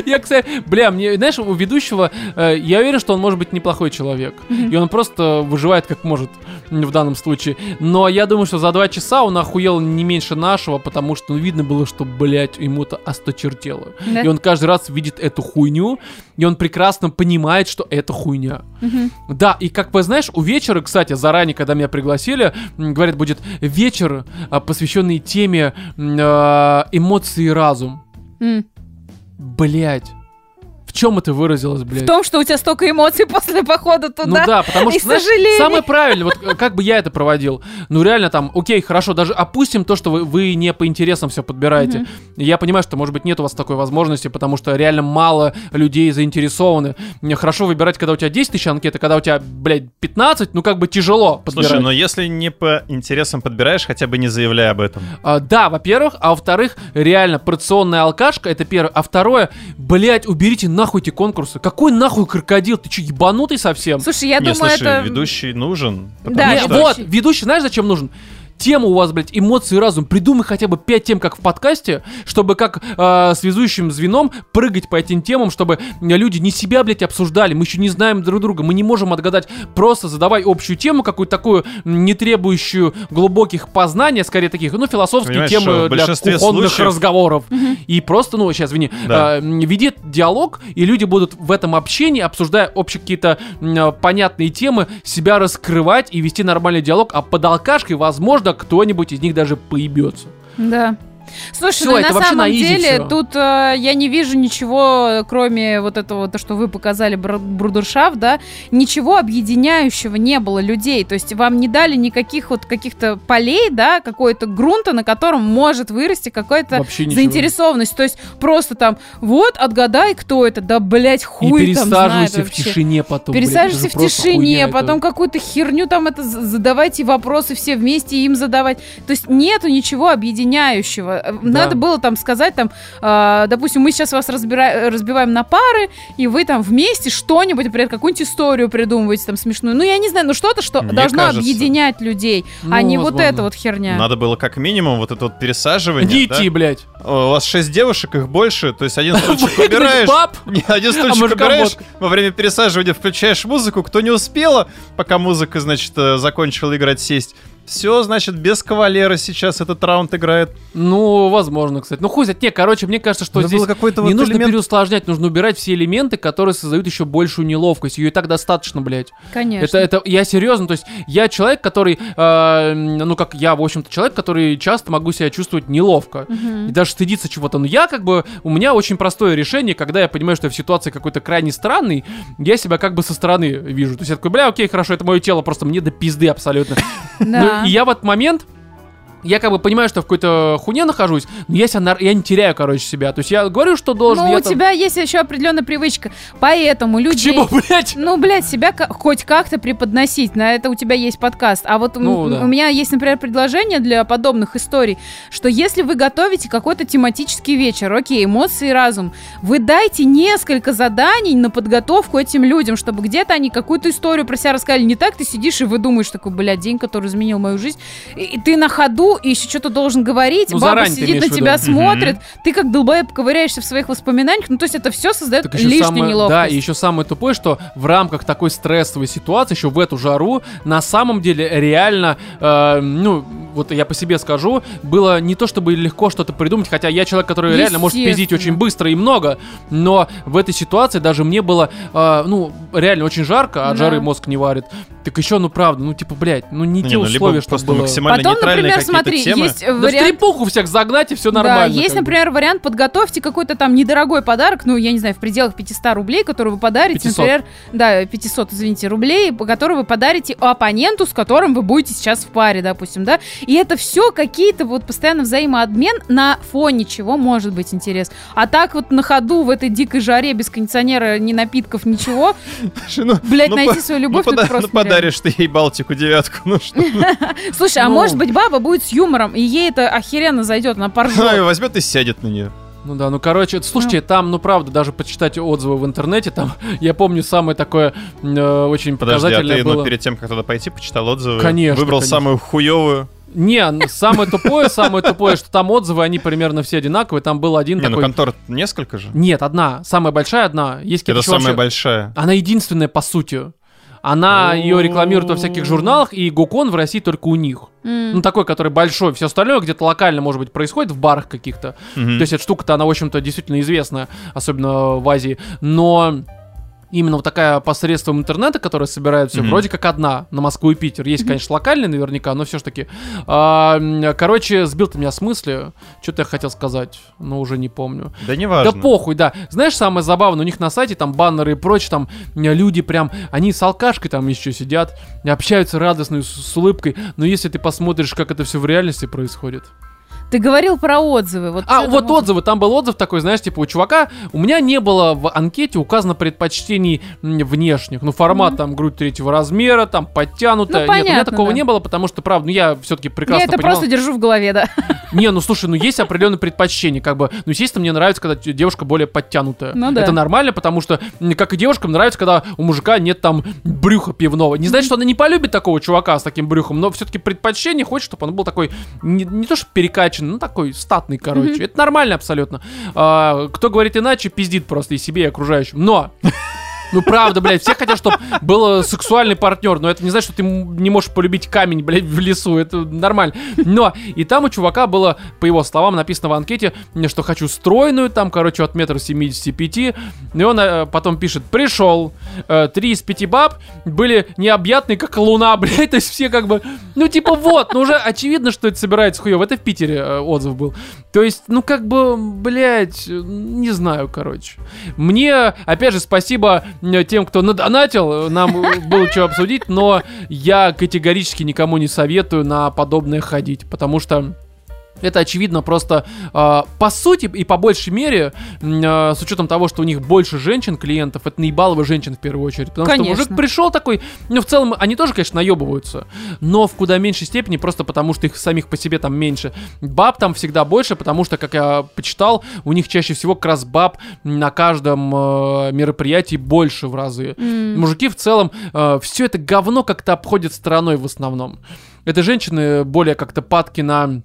Я, кстати, бля, мне, знаешь, у ведущего, я уверен, что он может быть неплохой человек. И он просто выживает как может в данном случае. Но я думаю, что за 2 часа он охуел не меньше нашего, потому что видно было, что, блядь, ему-то осточертело. И он каждый раз видит эту хуйню, и он прекрасно понимает, что это хуйня. Да, и как бы, знаешь, у вечера, кстати, заранее, когда меня пригласили, говорят, будет вечер, посвященный теме эмоции и разум. Блять. В чем это выразилось, блядь? В том, что у тебя столько эмоций после похода туда. Ну да, потому что, знаешь, самое правильное, вот как бы я это проводил. Ну реально там, окей, хорошо, даже опустим то, что вы не по интересам все подбираете. Я понимаю, что, может быть, нет у вас такой возможности, потому что реально мало людей заинтересованы. Мне хорошо выбирать, когда у тебя 10 000 анкет, а когда у тебя, блядь, 15, ну как бы тяжело подбирать. Слушай, но если не по интересам подбираешь, хотя бы не заявляй об этом. Да, во-первых, а во-вторых, реально, порционная алкашка, это первое. А второе, блядь, уберите на нахуй эти конкурсы. Какой нахуй крокодил? Ты что, ебанутый совсем? Слушай, я думаю, это... ведущий нужен. Да, что... вот, ведущий, знаешь, зачем нужен? тему у вас, блядь, эмоции, разум. Придумай хотя бы 5 тем, как в подкасте, чтобы как связующим звеном прыгать по этим темам, чтобы люди не себя, блядь, обсуждали. Мы еще не знаем друг друга, мы не можем отгадать. Просто задавай общую тему, какую-то такую, не требующую глубоких познаний, скорее таких, ну, философские темы для кухонных разговоров. И просто, ну, сейчас, извини, веди диалог, и люди будут в этом общении, обсуждая общие какие-то понятные темы, себя раскрывать и вести нормальный диалог, а под алкашкой, возможно, кто-нибудь из них даже поебется. Да. Слушай, все, ну, на самом деле все. Тут я не вижу ничего, кроме вот этого, то, что вы показали, брудершафт, да, ничего объединяющего не было людей, то есть вам не дали никаких вот каких-то полей, да, какой-то грунта, на котором может вырасти какая-то заинтересованность, то есть просто там, вот, отгадай, кто это, да, блять, хуй там знает вообще. И пересаживайся в тишине потом. Пересаживайся в тишине, потом какую-то херню там это задавайте, вопросы все вместе им задавать, то есть нету ничего объединяющего. Надо было там сказать, там, допустим, мы сейчас вас разбиваем на пары, и вы там вместе что-нибудь, например, какую-нибудь историю придумываете там смешную. Ну, я не знаю, ну что-то, что мне должно объединять людей, ну, а не возможно. Вот эта вот херня. Надо было как минимум вот это вот пересаживание. Не идти, да? Блядь. У вас 6 девушек, их больше, то есть один стульчик убираешь. Один стульчик убираешь, во время пересаживания включаешь музыку, кто не успела, пока музыка, значит, закончила играть, сесть. Все, значит, без кавалера сейчас этот раунд играет. Ну, возможно, кстати. Ну, хуй знает. Не, короче, мне кажется, что здесь не нужно переусложнять, нужно убирать все элементы, которые создают еще большую неловкость. Ее и так достаточно, блядь. Конечно. Это я серьезно, то есть я человек, который, ну, как я, в общем-то, человек, который часто могу себя чувствовать неловко. Угу. И даже стыдиться чего-то. Но я как бы, у меня очень простое решение, когда я понимаю, что я в ситуации какой-то крайне странной, я себя как бы со стороны вижу. То есть я такой, бля, окей, хорошо, это мое тело, просто мне до пизды абсолютно. И я в этот момент, я как бы понимаю, что в какой-то хуйне нахожусь, но я не теряю, короче, себя. То есть я говорю, что должен. Ну, у тебя есть еще определенная привычка. Поэтому людей... К чему, блядь? Ну, блядь, себя хоть как-то преподносить. На это у тебя есть подкаст. А вот у меня есть, например, предложение для подобных историй, что если вы готовите какой-то тематический вечер, окей, эмоции и разум, вы дайте несколько заданий на подготовку этим людям, чтобы где-то они какую-то историю про себя рассказали. Не так ты сидишь и выдумаешь такой, блядь, день, который изменил мою жизнь. И ты на ходу и еще что-то должен говорить, ну, баба сидит на тебя, смотрит, ты как долбоеб ковыряешься в своих воспоминаниях, ну то есть это все создает лишнюю неловкость. Да, и еще самое тупое, что в рамках такой стрессовой ситуации, еще в эту жару, на самом деле реально, ну вот я по себе скажу, было не то чтобы легко что-то придумать, хотя я человек, который реально может пиздить очень быстро и много, но в этой ситуации даже мне было, ну реально очень жарко, от жары мозг не варит, так еще, ну правда, ну типа, блядь, ну не те условия, что было. Потом, например, смотри, есть вариант... Да в трепуху всех загнать, и все нормально. Да, есть, например, вариант, подготовьте какой-то там недорогой подарок, ну, я не знаю, в пределах 500 рублей, который вы подарите, 500. Например... Да, 500, извините, рублей, который вы подарите оппоненту, с которым вы будете сейчас в паре, допустим, да? И это все какие-то вот постоянно взаимообмен на фоне чего может быть интерес. А так вот на ходу в этой дикой жаре без кондиционера, ни напитков, ничего, блять, найти свою любовь тут просто... Ну, подаришь ты ей Балтику девятку, ну что? Слушай, а может быть, баба будет с юмором, и ей это охеренно зайдет, она поржет. Она ее возьмет и сядет на нее. Ну да, ну короче, слушайте, там, ну правда, даже почитать отзывы в интернете, там, я помню, самое такое очень показательное было... Подожди, а ты, перед тем, как туда пойти, почитал отзывы? Конечно, выбрал самую хуевую? Не, самое тупое, что там отзывы, они примерно все одинаковые. Там был один такой... Не, ну контор несколько же? Нет, одна, самая большая одна. Это самая большая? Она единственная, по сути. Она ее рекламирует во всяких журналах, и Гокон в России только у них. Ну, такой, который большой, все остальное где-то локально, может быть, происходит в барах каких-то. То есть эта штука-то, она, в общем-то, действительно известная, особенно в Азии. Но... Именно вот такая посредством интернета, которая собирает все, вроде как одна на Москву и Питер. Есть, конечно, локальные наверняка, но все ж таки. Короче, сбил ты меня с мысли. Что-то я хотел сказать, но уже не помню. Да не важно. Да похуй, да. Знаешь, самое забавное, у них на сайте там баннеры и прочее, там люди прям, они с алкашкой там еще сидят, общаются радостно, с улыбкой. Но если ты посмотришь, как это все в реальности происходит... Ты говорил про отзывы. Вот отзывы. Там был отзыв такой, знаешь, типа у чувака: у меня не было в анкете указано предпочтений внешних. Ну, формат там грудь третьего размера, там подтянутая. Ну, понятно, нет, у меня такого не было, потому что, правда, ну я все-таки прекрасно понимал. Я это просто держу в голове, да. Не, ну слушай, ну есть определенные предпочтения, как бы. Ну, естественно, мне нравится, когда девушка более подтянутая. Ну, да. Это нормально, потому что, как и девушкам, нравится, когда у мужика нет там брюха пивного. Не значит, что она не полюбит такого чувака с таким брюхом, но все-таки предпочтение хочет, чтобы он был такой не то что перекачанный, но такой статный, короче. Это нормально абсолютно. Кто говорит иначе, пиздит просто и себе, и окружающим. Но... Ну правда, блядь, все хотят, чтобы был сексуальный партнер, но это не значит, что ты не можешь полюбить камень, блядь, в лесу, это нормально. Но и там у чувака было, по его словам, написано в анкете, что хочу стройную, там, короче, от 1,75 метра. И он потом пишет: пришел, 3 из 5 баб были необъятные, как луна, блядь, то есть все как бы, ну типа вот, ну уже очевидно, что это собирается хуёво, это в Питере отзыв был. То есть, ну как бы, блядь, не знаю, короче. Мне, опять же, спасибо тем, кто надонатил, нам было что обсудить, но я категорически никому не советую на подобное ходить, потому что это очевидно просто по сути и по большей мере, с учетом того, что у них больше женщин-клиентов, это наебалово женщин в первую очередь. Потому конечно. Что мужик пришел такой, ну в целом они тоже, конечно, наебываются, но в куда меньшей степени, просто потому что их самих по себе там меньше. Баб там всегда больше, потому что, как я почитал, у них чаще всего как раз баб на каждом мероприятии больше в разы. Мужики в целом все это говно как-то обходят стороной в основном. Это женщины более как-то падки на...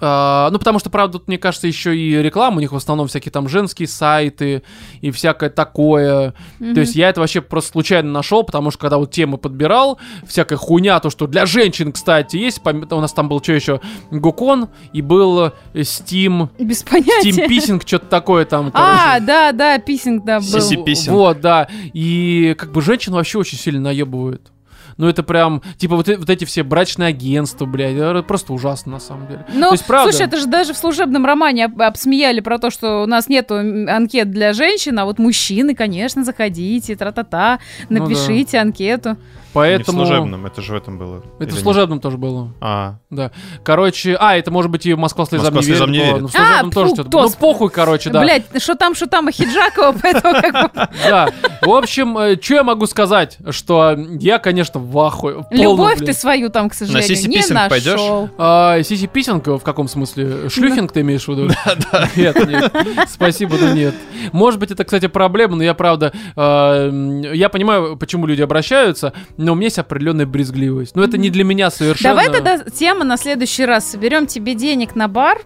Ну, потому что, правда, тут, мне кажется, еще и реклама. У них в основном всякие там женские сайты и всякое такое. То есть я это вообще просто случайно нашел, потому что когда вот темы подбирал, всякая хуйня, то, что для женщин, кстати, есть. У нас там был что еще? Гокон и был Steam. Без понятия. Steam писинг, что-то такое там. Да, писинг, да, был. Сиси-писинг. Вот, да. И как бы женщин вообще очень сильно наебывают. Ну, это прям, типа, вот эти все брачные агентства, блядь, это просто ужасно, на самом деле. Ну, то есть, правда... Слушай, это же даже в «Служебном романе» обсмеяли про то, что у нас нету анкет для женщин, а вот мужчины, конечно, заходите, тра-та-та, напишите анкету. Поэтому... Не в «Служебном», это же в этом было. Это в «Служебном» тоже было. Да. Короче, это может быть и «Москва слезам не верит». Но в «Служебном» тоже что-то было. Ну, похуй, короче, да. Блядь, что там, Ахиджакова, поэтому как бы... Да. В общем, что я могу сказать? Что я, конечно, в ахуе. Любовь ты свою там, к сожалению, не нашел. На сиси-писинг пойдешь? Сиси-писинг в каком смысле? Шлюхинг ты имеешь в виду? Да. Нет. Спасибо, но нет. Может быть, это, кстати, проблема, но я, правда, я понимаю, почему люди обращаются, но у меня есть определенная брезгливость. Но это не для меня совершенно. Давай тогда тема на следующий раз. Соберем тебе денег на бар,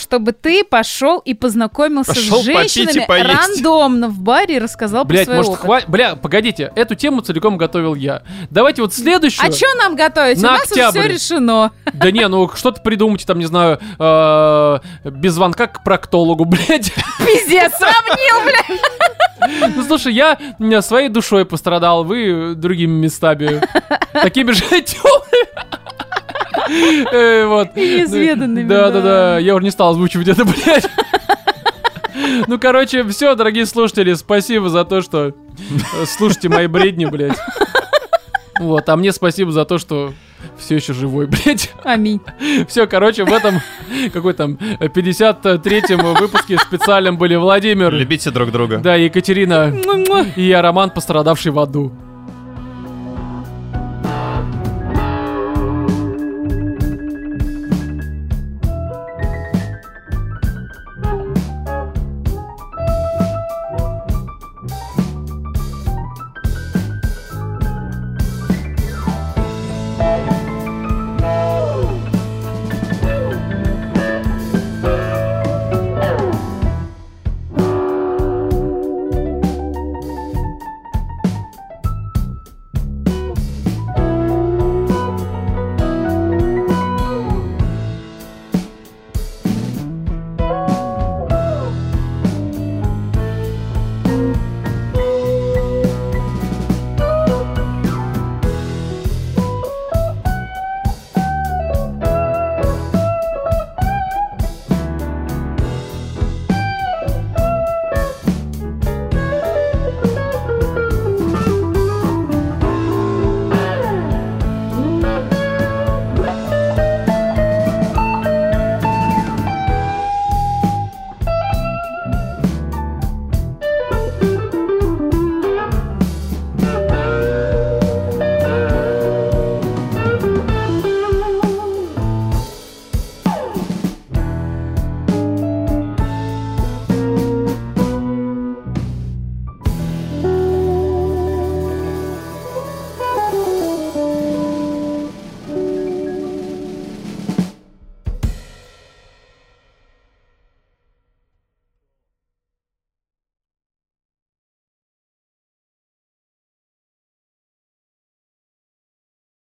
чтобы ты пошел и познакомился с женщинами рандомно в баре и рассказал про свой опыт. Бля, погодите, эту тему целиком готовил я. Давайте вот следующую. А что нам готовить? У нас уже все решено. Да не, ну что-то придумайте, там, не знаю, без звонка к проктологу, блядь. Пиздец, сравнил, блядь. Ну, слушай, я своей душой пострадал, вы другими местами. Такими же темными. Вот. И неизведанными. Да. Я уже не стал озвучивать это, блядь. Ну, короче, все, дорогие слушатели, спасибо за то, что слушайте мои бредни, блядь. Вот, а мне спасибо за то, что все еще живой, блядь. Аминь. Все, короче, в этом, 53-м выпуске специальном были Владимир. Любите друг друга. Да, Екатерина. И я, Роман, пострадавший в аду.